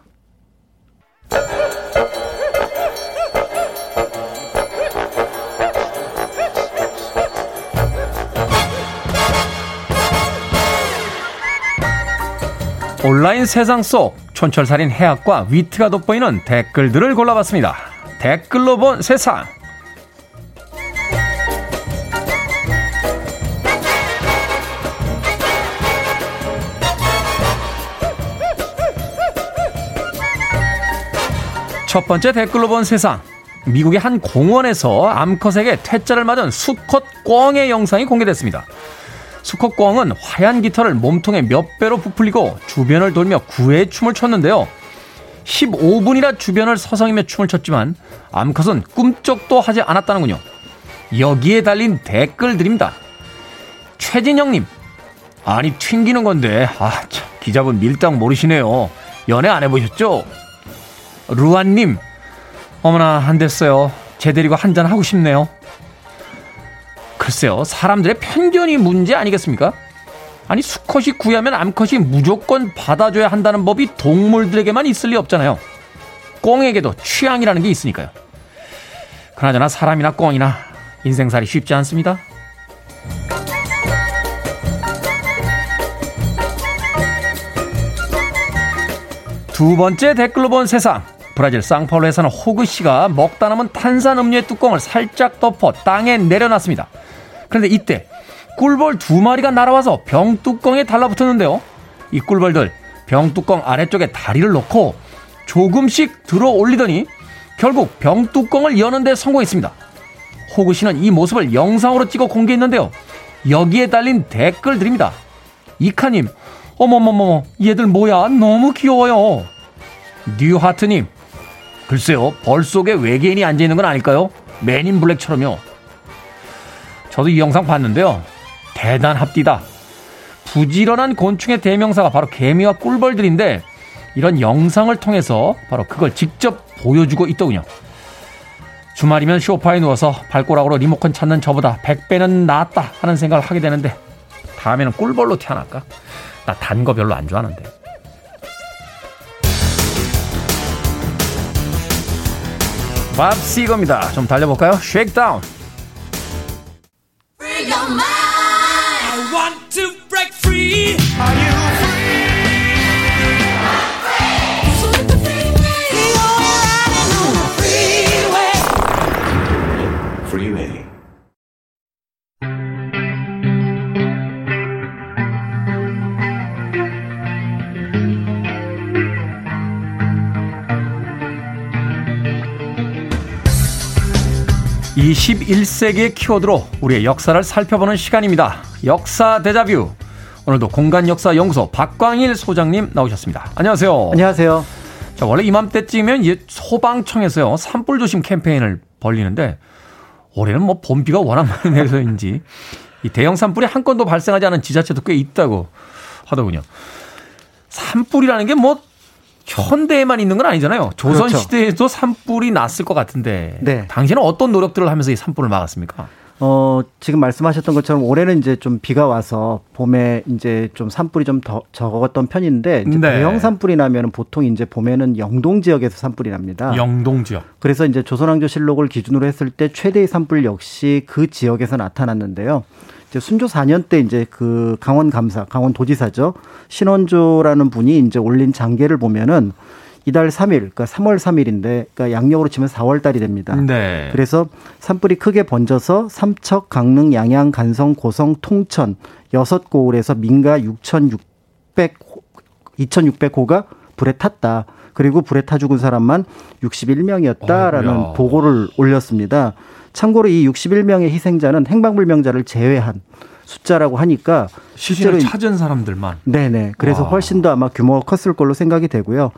온라인 세상 속 촌철살인 해학과 위트가 돋보이는 댓글들을 골라봤습니다. 댓글로 본 세상. 첫 번째 댓글로 본 세상. 미국의 한 공원에서 암컷에게 퇴짜를 맞은 수컷 꿩의 영상이 공개됐습니다. 수컷 꿩은 화얀 깃털을 몸통에 몇 배로 부풀리고 주변을 돌며 구애의 춤을 췄는데요. 십오 분이나 주변을 서성이며 춤을 췄지만 암컷은 꿈쩍도 하지 않았다는군요. 여기에 달린 댓글들입니다. 최진영님, 아니 튕기는 건데 아 참 기자분 밀당 모르시네요. 연애 안 해보셨죠? 루안님, 어머나 안 됐어요. 제 데리고 한잔 하고 싶네요. 글쎄요, 사람들의 편견이 문제 아니겠습니까? 아니 수컷이 구애하면 암컷이 무조건 받아줘야 한다는 법이 동물들에게만 있을 리 없잖아요. 꿩에게도 취향이라는 게 있으니까요. 그나저나 사람이나 꿩이나 인생살이 쉽지 않습니다. 두 번째 댓글로 본 세상. 브라질 상파울루에 사는 호그 씨가 먹다 남은 탄산음료의 뚜껑을 살짝 덮어 땅에 내려놨습니다. 그런데 이때 꿀벌 두 마리가 날아와서 병뚜껑에 달라붙었는데요. 이 꿀벌들 병뚜껑 아래쪽에 다리를 넣고 조금씩 들어올리더니 결국 병뚜껑을 여는 데 성공했습니다. 호그 씨는 이 모습을 영상으로 찍어 공개했는데요. 여기에 달린 댓글들입니다. 이카님, 어머머머머 얘들 뭐야 너무 귀여워요. 뉴하트님, 글쎄요, 벌 속에 외계인이 앉아있는 건 아닐까요? 맨인블랙처럼요. 저도 이 영상 봤는데요. 대단합디다. 부지런한 곤충의 대명사가 바로 개미와 꿀벌들인데 이런 영상을 통해서 바로 그걸 직접 보여주고 있더군요. 주말이면 쇼파에 누워서 발꼬락으로 리모컨 찾는 저보다 백 배는 낫다 하는 생각을 하게 되는데 다음에는 꿀벌로 태어날까? 나 단 거 별로 안 좋아하는데. 밥스 이겁니다. 좀 달려볼까요? Shake down. Free your mind. I want to break free. Are you free? I'm free. So let the free way. You're riding on the freeway. Freeway. 이십일 세기의 키워드로 우리의 역사를 살펴보는 시간입니다. 역사 데자뷰. 오늘도 공간역사연구소 박광일 소장님 나오셨습니다. 안녕하세요. 안녕하세요. 자, 원래 이맘때쯤이면 이제 소방청에서요 산불 조심 캠페인을 벌리는데 올해는 뭐 봄비가 워낙 많이 내려서인지 이 대형 산불이 한 건도 발생하지 않은 지자체도 꽤 있다고 하더군요. 산불이라는 게 뭐 현대에만 있는 건 아니잖아요. 조선시대에도 그렇죠. 산불이 났을 것 같은데 네. 당시에는 어떤 노력들을 하면서 이 산불을 막았습니까? 어, 지금 말씀하셨던 것처럼 올해는 이제 좀 비가 와서 봄에 이제 좀 산불이 좀 더 적었던 편인데 이제 네. 대형 산불이 나면은 보통 이제 봄에는 영동 지역에서 산불이 납니다. 영동 지역. 그래서 이제 조선왕조실록을 기준으로 했을 때 최대의 산불 역시 그 지역에서 나타났는데요. 이제 순조 사 년 때 이제 그 강원 감사, 강원 도지사죠. 신원조라는 분이 이제 올린 장계를 보면은 이달 삼 일, 그러니까 삼월 삼일인데, 그러니까 양력으로 치면 사월 달이 됩니다. 네. 그래서 산불이 크게 번져서 삼척, 강릉, 양양, 간성, 고성, 통천, 여섯 고을에서 민가 육천육백, 이천육백 호가 불에 탔다. 그리고 불에 타 죽은 사람만 육십일 명이었다라는 어이구야. 보고를 올렸습니다. 참고로 이 육십일 명의 희생자는 행방불명자를 제외한 숫자라고 하니까 시신을 찾은 사람들만. 네네. 그래서 와. 훨씬 더 아마 규모가 컸을 걸로 생각이 되고요.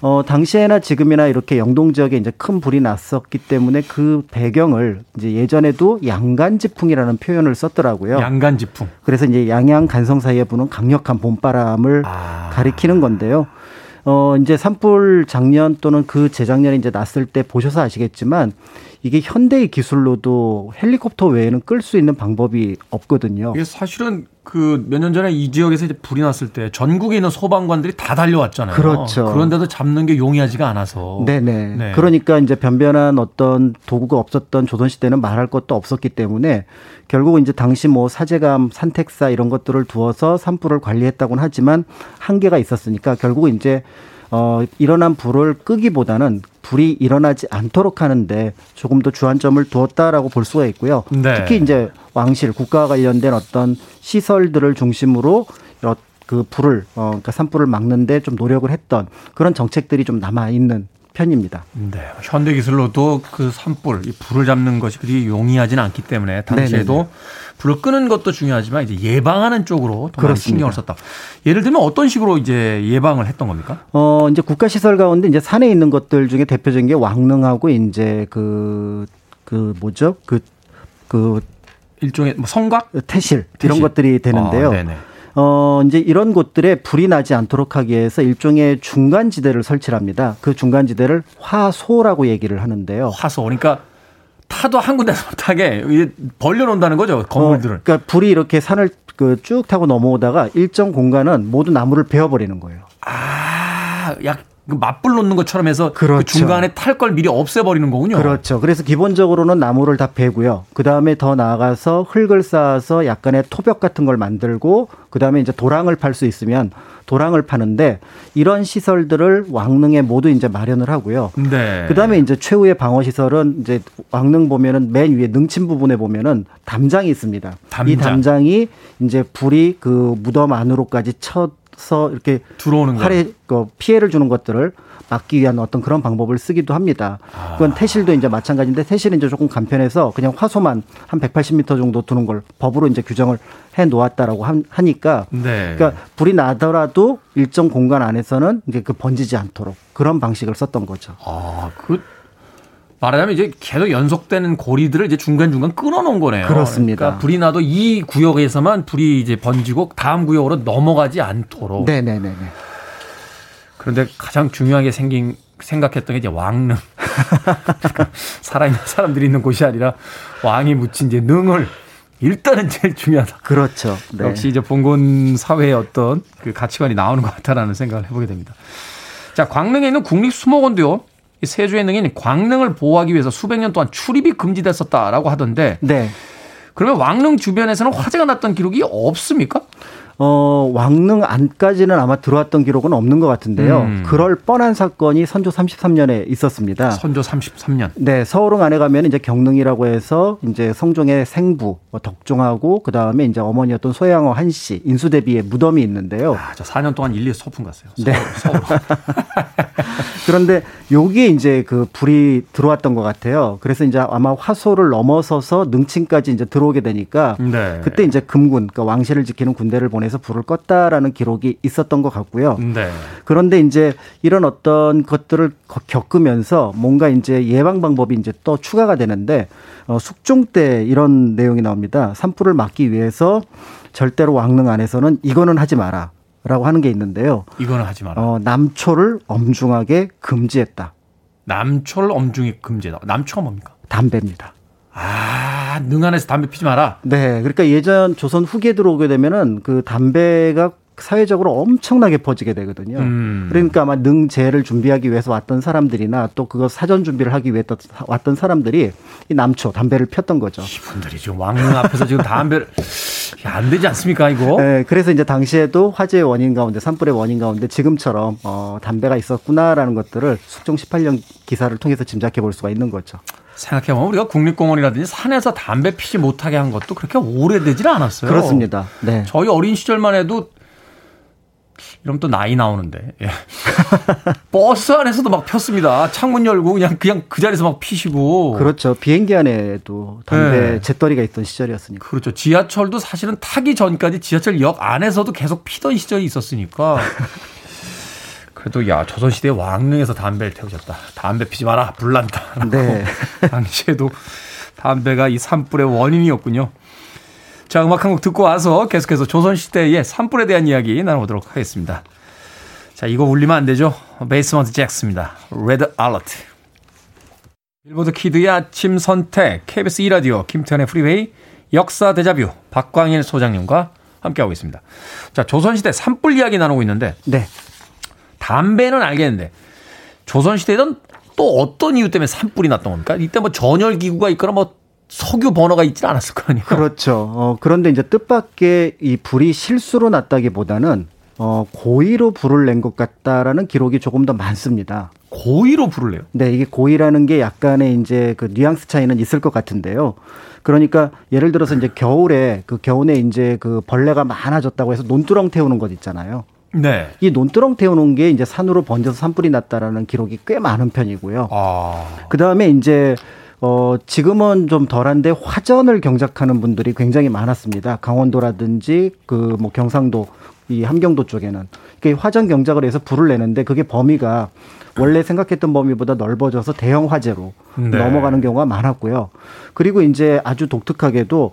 어, 당시에나 지금이나 이렇게 영동 지역에 이제 큰 불이 났었기 때문에 그 배경을 이제 예전에도 양간지풍이라는 표현을 썼더라고요. 양간지풍. 그래서 이제 양양 간성 사이에 부는 강력한 봄바람을 아. 가리키는 건데요. 어, 이제 산불 작년 또는 그 재작년에 이제 났을 때 보셔서 아시겠지만 이게 현대의 기술로도 헬리콥터 외에는 끌 수 있는 방법이 없거든요. 이게 사실은 그 몇 년 전에 이 지역에서 이제 불이 났을 때 전국에 있는 소방관들이 다 달려왔잖아요. 그렇죠. 그런데도 잡는 게 용이하지가 않아서. 네네. 네. 그러니까 이제 변변한 어떤 도구가 없었던 조선시대는 말할 것도 없었기 때문에 결국은 이제 당시 뭐 사제감, 산택사 이런 것들을 두어서 산불을 관리했다고는 하지만 한계가 있었으니까 결국은 이제 어, 일어난 불을 끄기보다는 불이 일어나지 않도록 하는데 조금 더 주안점을 두었다라고 볼 수가 있고요. 네. 특히 이제 왕실, 국가와 관련된 어떤 시설들을 중심으로 그 불을, 어, 그러니까 산불을 막는데 좀 노력을 했던 그런 정책들이 좀 남아있는 편입니다. 네. 현대 기술로도 그 산불, 이 불을 잡는 것이 그리 용이하진 않기 때문에 당시에도 네네네. 불을 끄는 것도 중요하지만 이제 예방하는 쪽으로 더 많이 신경을 썼다. 예를 들면 어떤 식으로 이제 예방을 했던 겁니까? 어, 이제 국가 시설 가운데 이제 산에 있는 것들 중에 대표적인 게 왕릉하고 이제 그, 그 뭐죠? 그, 그 일종의 뭐 성곽? 태실, 태실 이런 것들이 되는데요. 아, 네네. 어, 이제 이런 곳들에 불이 나지 않도록 하기 위해서 일종의 중간지대를 설치를 합니다. 그 중간지대를 화소라고 얘기를 하는데요. 화소. 그러니까 타도 한 군데서 타게 벌려놓는다는 거죠. 건물들을. 어, 그러니까 불이 이렇게 산을 그 쭉 타고 넘어오다가 일정 공간은 모두 나무를 베어버리는 거예요. 아, 약. 맞불 놓는 것처럼 해서 그렇죠. 그 중간에 탈 걸 미리 없애버리는 거군요. 그렇죠. 그래서 기본적으로는 나무를 다 베고요. 그다음에 더 나아가서 흙을 쌓아서 약간의 토벽 같은 걸 만들고 그다음에 이제 도랑을 팔 수 있으면 도랑을 파는데 이런 시설들을 왕릉에 모두 이제 마련을 하고요. 네. 그다음에 이제 최후의 방어 시설은 이제 왕릉 보면은 맨 위에 능침 부분에 보면은 담장이 있습니다. 담장. 이 담장이 이제 불이 그 무덤 안으로까지 쳐 서 이렇게 들어오는 활에 피해를 주는 것들을 막기 위한 어떤 그런 방법을 쓰기도 합니다. 그건 태실도 이제 마찬가지인데 태실은 이제 조금 간편해서 그냥 화소만 한 백팔십 미터 정도 두는 걸 법으로 이제 규정을 해 놓았다라고 하니까 네. 그러니까 불이 나더라도 일정 공간 안에서는 이제 그 번지지 않도록 그런 방식을 썼던 거죠. 아, 그 말하자면 이제 계속 연속되는 고리들을 이제 중간중간 끊어놓은 거네요. 그렇습니다. 그러니까 불이 나도 이 구역에서만 불이 이제 번지고 다음 구역으로 넘어가지 않도록. 네네네. 그런데 가장 중요하게 생긴, 생각했던 게 이제 왕릉. 살아있는 사람들이 있는 곳이 아니라 왕이 묻힌 이제 능을 일단은 제일 중요하다. 그렇죠. 네. 역시 이제 봉건 사회의 어떤 그 가치관이 나오는 것 같다라는 생각을 해보게 됩니다. 자, 광릉에 있는 국립수목원도요. 세조의 능인 광릉을 보호하기 위해서 수백 년 동안 출입이 금지됐었다라고 하던데 네. 그러면 왕릉 주변에서는 화재가 났던 기록이 없습니까? 어, 왕릉 안까지는 아마 들어왔던 기록은 없는 것 같은데요. 음. 그럴 뻔한 사건이 선조 삼십삼 년에 있었습니다. 선조 삼십삼 년. 네, 서울릉 안에 가면 이제 경릉이라고 해서 이제 성종의 생부 덕종하고 그 다음에 이제 어머니였던 소양어 한씨 인수대비의 무덤이 있는데요. 아, 저 사 년 동안 일일이 소풍 갔어요. 서울, 네. 서울. 그런데 여기에 이제 그 불이 들어왔던 것 같아요. 그래서 이제 아마 화소를 넘어서서 능층까지 이제 들어오게 되니까 네. 그때 이제 금군, 그러니까 왕실을 지키는 군대를 보내서 불을 껐다라는 기록이 있었던 것 같고요. 네. 그런데 이제 이런 어떤 것들을 겪으면서 뭔가 이제 예방 방법이 이제 또 추가가 되는데 어, 숙종 때 이런 내용이 나옵니다. 산불을 막기 위해서 절대로 왕릉 안에서는 이거는 하지 마라. 라고 하는 게 있는데요. 이거는 하지 마라. 어, 남초를 엄중하게 금지했다. 남초를 엄중히 금지했다. 남초가 뭡니까? 담배입니다. 아, 능 안에서 담배 피지 마라. 네, 그러니까 예전 조선 후기에 들어오게 되면은 그 담배가 사회적으로 엄청나게 퍼지게 되거든요. 음. 그러니까 아마 능제를 준비하기 위해서 왔던 사람들이나 또 그거 사전 준비를 하기 위해 왔던 사람들이 이 남초 담배를 폈던 거죠. 이분들이 지금 왕릉 앞에서 지금 담배를 안 되지 않습니까 이거? 네, 그래서 이제 당시에도 화재의 원인 가운데 산불의 원인 가운데 지금처럼 어, 담배가 있었구나라는 것들을 숙종 십팔 년 기사를 통해서 짐작해 볼 수가 있는 거죠. 생각해보면 우리가 국립공원이라든지 산에서 담배 피지 못하게 한 것도 그렇게 오래되지 않았어요. 그렇습니다. 네. 저희 어린 시절만 해도 이러면 또 나이 나오는데 예. 버스 안에서도 막 폈습니다. 창문 열고 그냥 그냥 그 자리에서 막 피시고. 그렇죠. 비행기 안에도 담배 예. 재떨이가 있던 시절이었으니까. 그렇죠. 지하철도 사실은 타기 전까지 지하철역 안에서도 계속 피던 시절이 있었으니까. 그래도 야 조선시대 왕릉에서 담배를 태우셨다. 담배 피지 마라 불난다. 네. 당시에도 담배가 이 산불의 원인이었군요. 자, 음악 한 곡 듣고 와서 계속해서 조선시대의 산불에 대한 이야기 나눠보도록 하겠습니다. 자, 이거 울리면 안 되죠? 베이스먼트 잭스입니다. Red Alert. 빌보드 키드의 아침 선택, 케이비에스 이 라디오, 김태현의 프리웨이, 역사 데자뷰, 박광일 소장님과 함께하고 있습니다. 자, 조선시대 산불 이야기 나누고 있는데, 네. 담배는 알겠는데, 조선시대에는 또 어떤 이유 때문에 산불이 났던 겁니까? 이때 뭐 전열기구가 있거나 뭐, 석유 번호가 있지 않았을 거 아니에요? 그렇죠. 어, 그런데 이제 뜻밖의 이 불이 실수로 났다기보다는 어, 고의로 불을 낸 것 같다라는 기록이 조금 더 많습니다. 고의로 불을 내요? 네, 이게 고의라는 게 약간의 이제 그 뉘앙스 차이는 있을 것 같은데요. 그러니까 예를 들어서 이제 겨울에 그 겨우내 이제 그 벌레가 많아졌다고 해서 논두렁 태우는 것 있잖아요. 네. 이 논두렁 태우는 게 이제 산으로 번져서 산불이 났다라는 기록이 꽤 많은 편이고요. 아. 그 다음에 이제 어, 지금은 좀 덜한데 화전을 경작하는 분들이 굉장히 많았습니다. 강원도라든지 그 뭐 경상도, 이 함경도 쪽에는. 그러니까 화전 경작을 해서 불을 내는데 그게 범위가 원래 생각했던 범위보다 넓어져서 대형 화재로 네. 넘어가는 경우가 많았고요. 그리고 이제 아주 독특하게도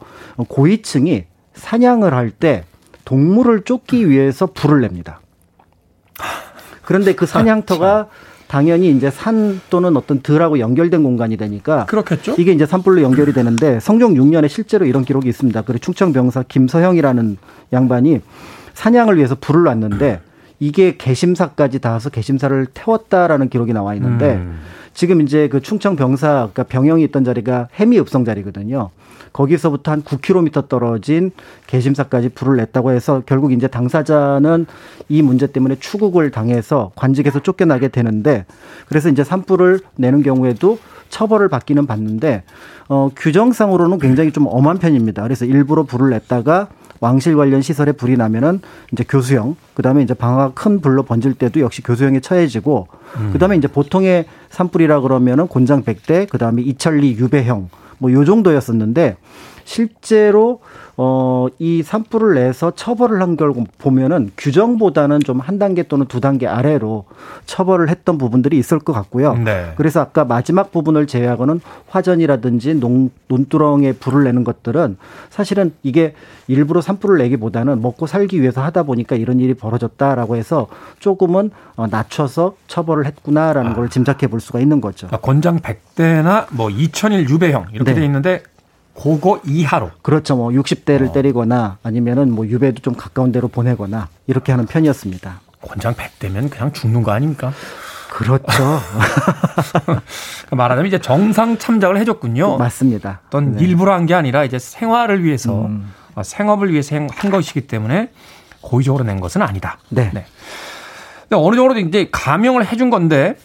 고위층이 사냥을 할 때 동물을 쫓기 위해서 불을 냅니다. 그런데 그 사냥터가 당연히 이제 산 또는 어떤 들하고 연결된 공간이 되니까 그렇겠죠? 이게 이제 산불로 연결이 되는데 성종 육 년에 실제로 이런 기록이 있습니다. 그리고 충청병사 김서형이라는 양반이 사냥을 위해서 불을 놨는데 이게 개심사까지 닿아서 개심사를 태웠다라는 기록이 나와 있는데 음. 지금 이제 그 충청병사 그러니까 병영이 있던 자리가 해미읍성 자리거든요. 거기서부터 한 구 킬로미터 떨어진 개심사까지 불을 냈다고 해서 결국 이제 당사자는 이 문제 때문에 추국을 당해서 관직에서 쫓겨나게 되는데 그래서 이제 산불을 내는 경우에도 처벌을 받기는 받는데 어, 규정상으로는 굉장히 좀 엄한 편입니다. 그래서 일부러 불을 냈다가 왕실 관련 시설에 불이 나면은 이제 교수형, 그 다음에 이제 방화가 큰 불로 번질 때도 역시 교수형에 처해지고, 음. 그 다음에 이제 보통의 산불이라 그러면은 곤장 백 대, 그 다음에 이천리 유배형, 뭐 요 정도였었는데, 실제로, 어, 이 산불을 내서 처벌을 한 걸 보면은 규정보다는 좀 한 단계 또는 두 단계 아래로 처벌을 했던 부분들이 있을 것 같고요. 네. 그래서 아까 마지막 부분을 제외하고는 화전이라든지 논, 논두렁에 불을 내는 것들은 사실은 이게 일부러 산불을 내기보다는 먹고 살기 위해서 하다 보니까 이런 일이 벌어졌다라고 해서 조금은 낮춰서 처벌을 했구나라는 아. 걸 짐작해 볼 수가 있는 거죠. 그러니까 권장 백 대나 뭐 이천일 유배형 이렇게 네. 돼 있는데 고거 이하로. 그렇죠. 뭐 육십 대를 어. 때리거나 아니면은 뭐 유배도 좀 가까운 데로 보내거나 이렇게 하는 편이었습니다. 권장 백 대면 그냥 죽는 거 아닙니까? 그렇죠. 말하자면 이제 정상 참작을 해줬군요. 맞습니다. 어떤 네. 일부러 한 게 아니라 이제 생활을 위해서 음. 생업을 위해서 한 것이기 때문에 고의적으로 낸 것은 아니다. 네. 네. 근데 어느 정도 이제 감형을 해준 건데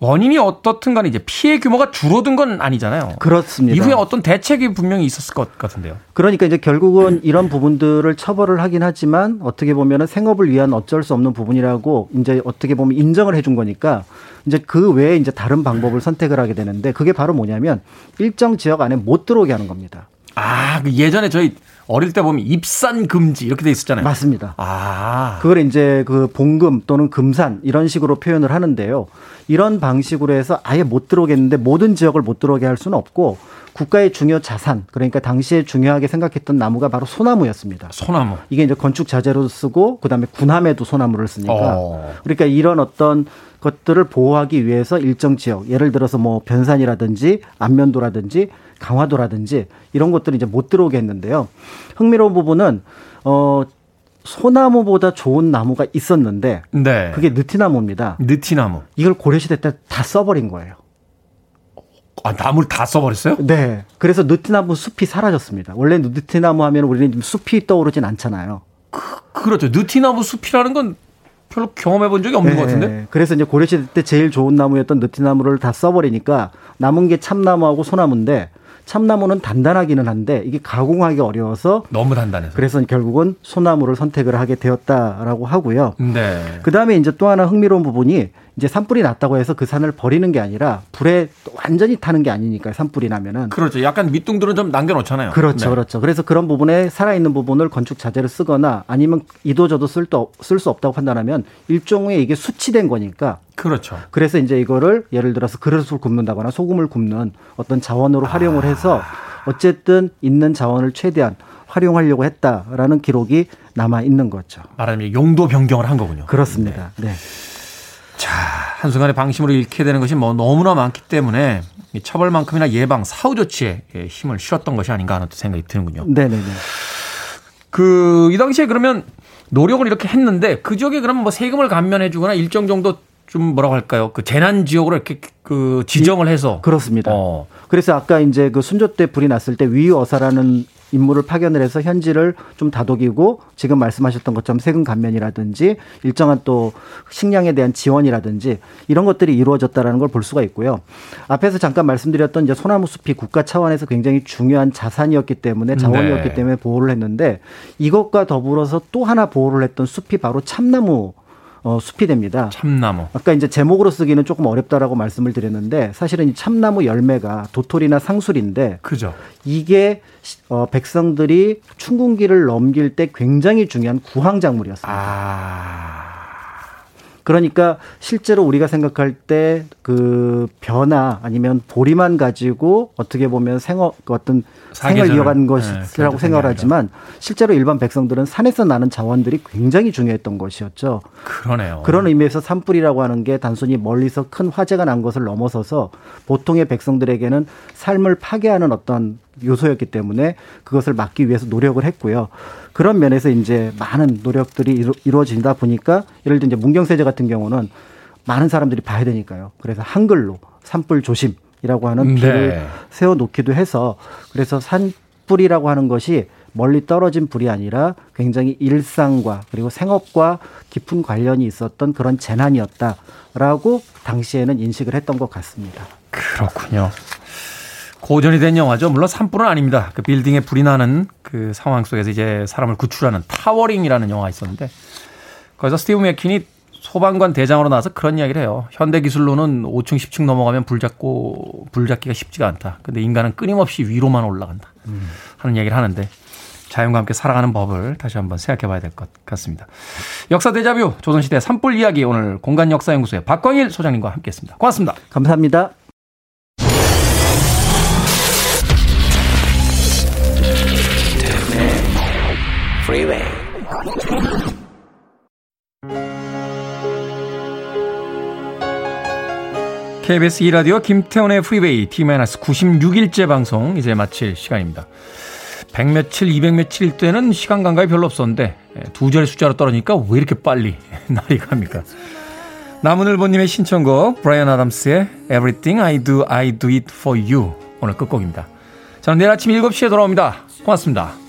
원인이 어떻든 간에 이제 피해 규모가 줄어든 건 아니잖아요. 그렇습니다. 이후에 어떤 대책이 분명히 있었을 것 같은데요. 그러니까 이제 결국은 이런 부분들을 처벌을 하긴 하지만 어떻게 보면은 생업을 위한 어쩔 수 없는 부분이라고 이제 어떻게 보면 인정을 해준 거니까 이제 그 외에 이제 다른 방법을 선택을 하게 되는데 그게 바로 뭐냐면 일정 지역 안에 못 들어오게 하는 겁니다. 아, 그 예전에 저희 어릴 때 보면 입산 금지 이렇게 돼 있었잖아요. 맞습니다. 아. 그걸 이제 그 봉금 또는 금산 이런 식으로 표현을 하는데요. 이런 방식으로 해서 아예 못 들어오겠는데 모든 지역을 못 들어오게 할 수는 없고 국가의 중요 자산, 그러니까 당시에 중요하게 생각했던 나무가 바로 소나무였습니다. 소나무. 이게 이제 건축 자재로 쓰고 그다음에 군함에도 소나무를 쓰니까. 어. 그러니까 이런 어떤 것들을 보호하기 위해서 일정 지역, 예를 들어서 뭐 변산이라든지 안면도라든지 강화도라든지 이런 것들이 이제 못 들어오게 했는데요. 흥미로운 부분은 어, 소나무보다 좋은 나무가 있었는데 네. 그게 느티나무입니다. 느티나무. 이걸 고려시대 때 다 써버린 거예요. 아, 나무를 다 써버렸어요? 네. 그래서 느티나무 숲이 사라졌습니다. 원래 느티나무 하면 우리는 숲이 떠오르진 않잖아요. 그, 그렇죠. 느티나무 숲이라는 건 별로 경험해본 적이 없는 네, 것 같은데. 그래서 이제 고려시대 때 제일 좋은 나무였던 느티나무를 다 써버리니까 남은 게 참나무하고 소나무인데 참나무는 단단하기는 한데 이게 가공하기 어려워서 너무 단단해서 그래서 결국은 소나무를 선택을 하게 되었다라고 하고요. 네. 그 다음에 이제 또 하나 흥미로운 부분이 이제 산불이 났다고 해서 그 산을 버리는 게 아니라 불에 완전히 타는 게 아니니까요. 산불이 나면은. 그렇죠. 약간 밑둥들은 좀 남겨놓잖아요. 그렇죠. 네. 그렇죠. 그래서 그런 부분에 살아있는 부분을 건축 자재를 쓰거나 아니면 이도저도 쓸 수 없다고 판단하면 일종의 이게 수치된 거니까. 그렇죠. 그래서 이제 이거를 예를 들어서 그릇을 굽는다거나 소금을 굽는 어떤 자원으로 아. 활용을 해서 어쨌든 있는 자원을 최대한 활용하려고 했다라는 기록이 남아 있는 거죠. 말하자면 용도 변경을 한 거군요. 그렇습니다. 네. 네. 자, 한순간에 방심으로 잃게 되는 것이 뭐 너무나 많기 때문에 이 처벌만큼이나 예방, 사후 조치에 힘을 실었던 것이 아닌가 하는 생각이 드는군요. 네네네. 그, 이 당시에 그러면 노력을 이렇게 했는데 그 지역에 그러면 뭐 세금을 감면해 주거나 일정 정도 좀 뭐라고 할까요? 그 재난 지역으로 이렇게 그 지정을 해서. 그렇습니다. 어. 그래서 아까 이제 그 순조 때 불이 났을 때 위의어사라는 인물을 파견을 해서 현지를 좀 다독이고 지금 말씀하셨던 것처럼 세금 감면이라든지 일정한 또 식량에 대한 지원이라든지 이런 것들이 이루어졌다라는 걸 볼 수가 있고요. 앞에서 잠깐 말씀드렸던 이제 소나무 숲이 국가 차원에서 굉장히 중요한 자산이었기 때문에 자원이었기 네. 때문에 보호를 했는데 이것과 더불어서 또 하나 보호를 했던 숲이 바로 참나무 어, 숲이 됩니다. 참나무. 아까 이제 제목으로 쓰기는 조금 어렵다라고 말씀을 드렸는데 사실은 이 참나무 열매가 도토리나 상술인데 그죠. 이게 어, 백성들이 춘궁기를 넘길 때 굉장히 중요한 구황작물이었습니다. 아. 그러니까 실제로 우리가 생각할 때 그 벼나 아니면 보리만 가지고 어떻게 보면 생어 어떤 사계절, 생을 이어간 것이라고 네, 생각을 하지만 실제로 일반 백성들은 산에서 나는 자원들이 굉장히 중요했던 것이었죠. 그러네요. 그런 의미에서 산불이라고 하는 게 단순히 멀리서 큰 화재가 난 것을 넘어서서 보통의 백성들에게는 삶을 파괴하는 어떤 요소였기 때문에 그것을 막기 위해서 노력을 했고요. 그런 면에서 이제 많은 노력들이 이루, 이루어진다 보니까 예를 들면 이제 문경세제 같은 경우는 많은 사람들이 봐야 되니까요. 그래서 한글로 산불 조심이라고 하는 비를 네. 세워놓기도 해서 그래서 산불이라고 하는 것이 멀리 떨어진 불이 아니라 굉장히 일상과 그리고 생업과 깊은 관련이 있었던 그런 재난이었다라고 당시에는 인식을 했던 것 같습니다. 그렇군요. 고전이 된 영화죠. 물론 산불은 아닙니다. 그 빌딩에 불이 나는 그 상황 속에서 이제 사람을 구출하는 타워링이라는 영화 있었는데 거기서 스티브 맥킨이 소방관 대장으로 나와서 그런 이야기를 해요. 현대 기술로는 오층, 십층 넘어가면 불 잡고 불 잡기가 쉽지가 않다. 근데 인간은 끊임없이 위로만 올라간다. 음. 하는 이야기를 하는데 자연과 함께 살아가는 법을 다시 한번 생각해 봐야 될 것 같습니다. 역사 데자뷰 조선시대 산불 이야기 오늘 공간역사연구소의 박광일 소장님과 함께했습니다. 고맙습니다. 감사합니다. Freeway. 케이비에스 이 라디오 김태원의 프리웨이 티 구십육 일째 방송 이제 마칠 시간입니다. 백 며칠, 이백 며칠일 때는 시간 감각이 별로 없었는데 두 자리 숫자로 떨어지니까 왜 이렇게 빨리 날이 갑니까? 남은을보님의 신청곡 브라이언 아담스의 Everything I Do, I Do It For You 오늘 끝곡입니다. 저는 내일 아침 일곱 시에 돌아옵니다. 고맙습니다.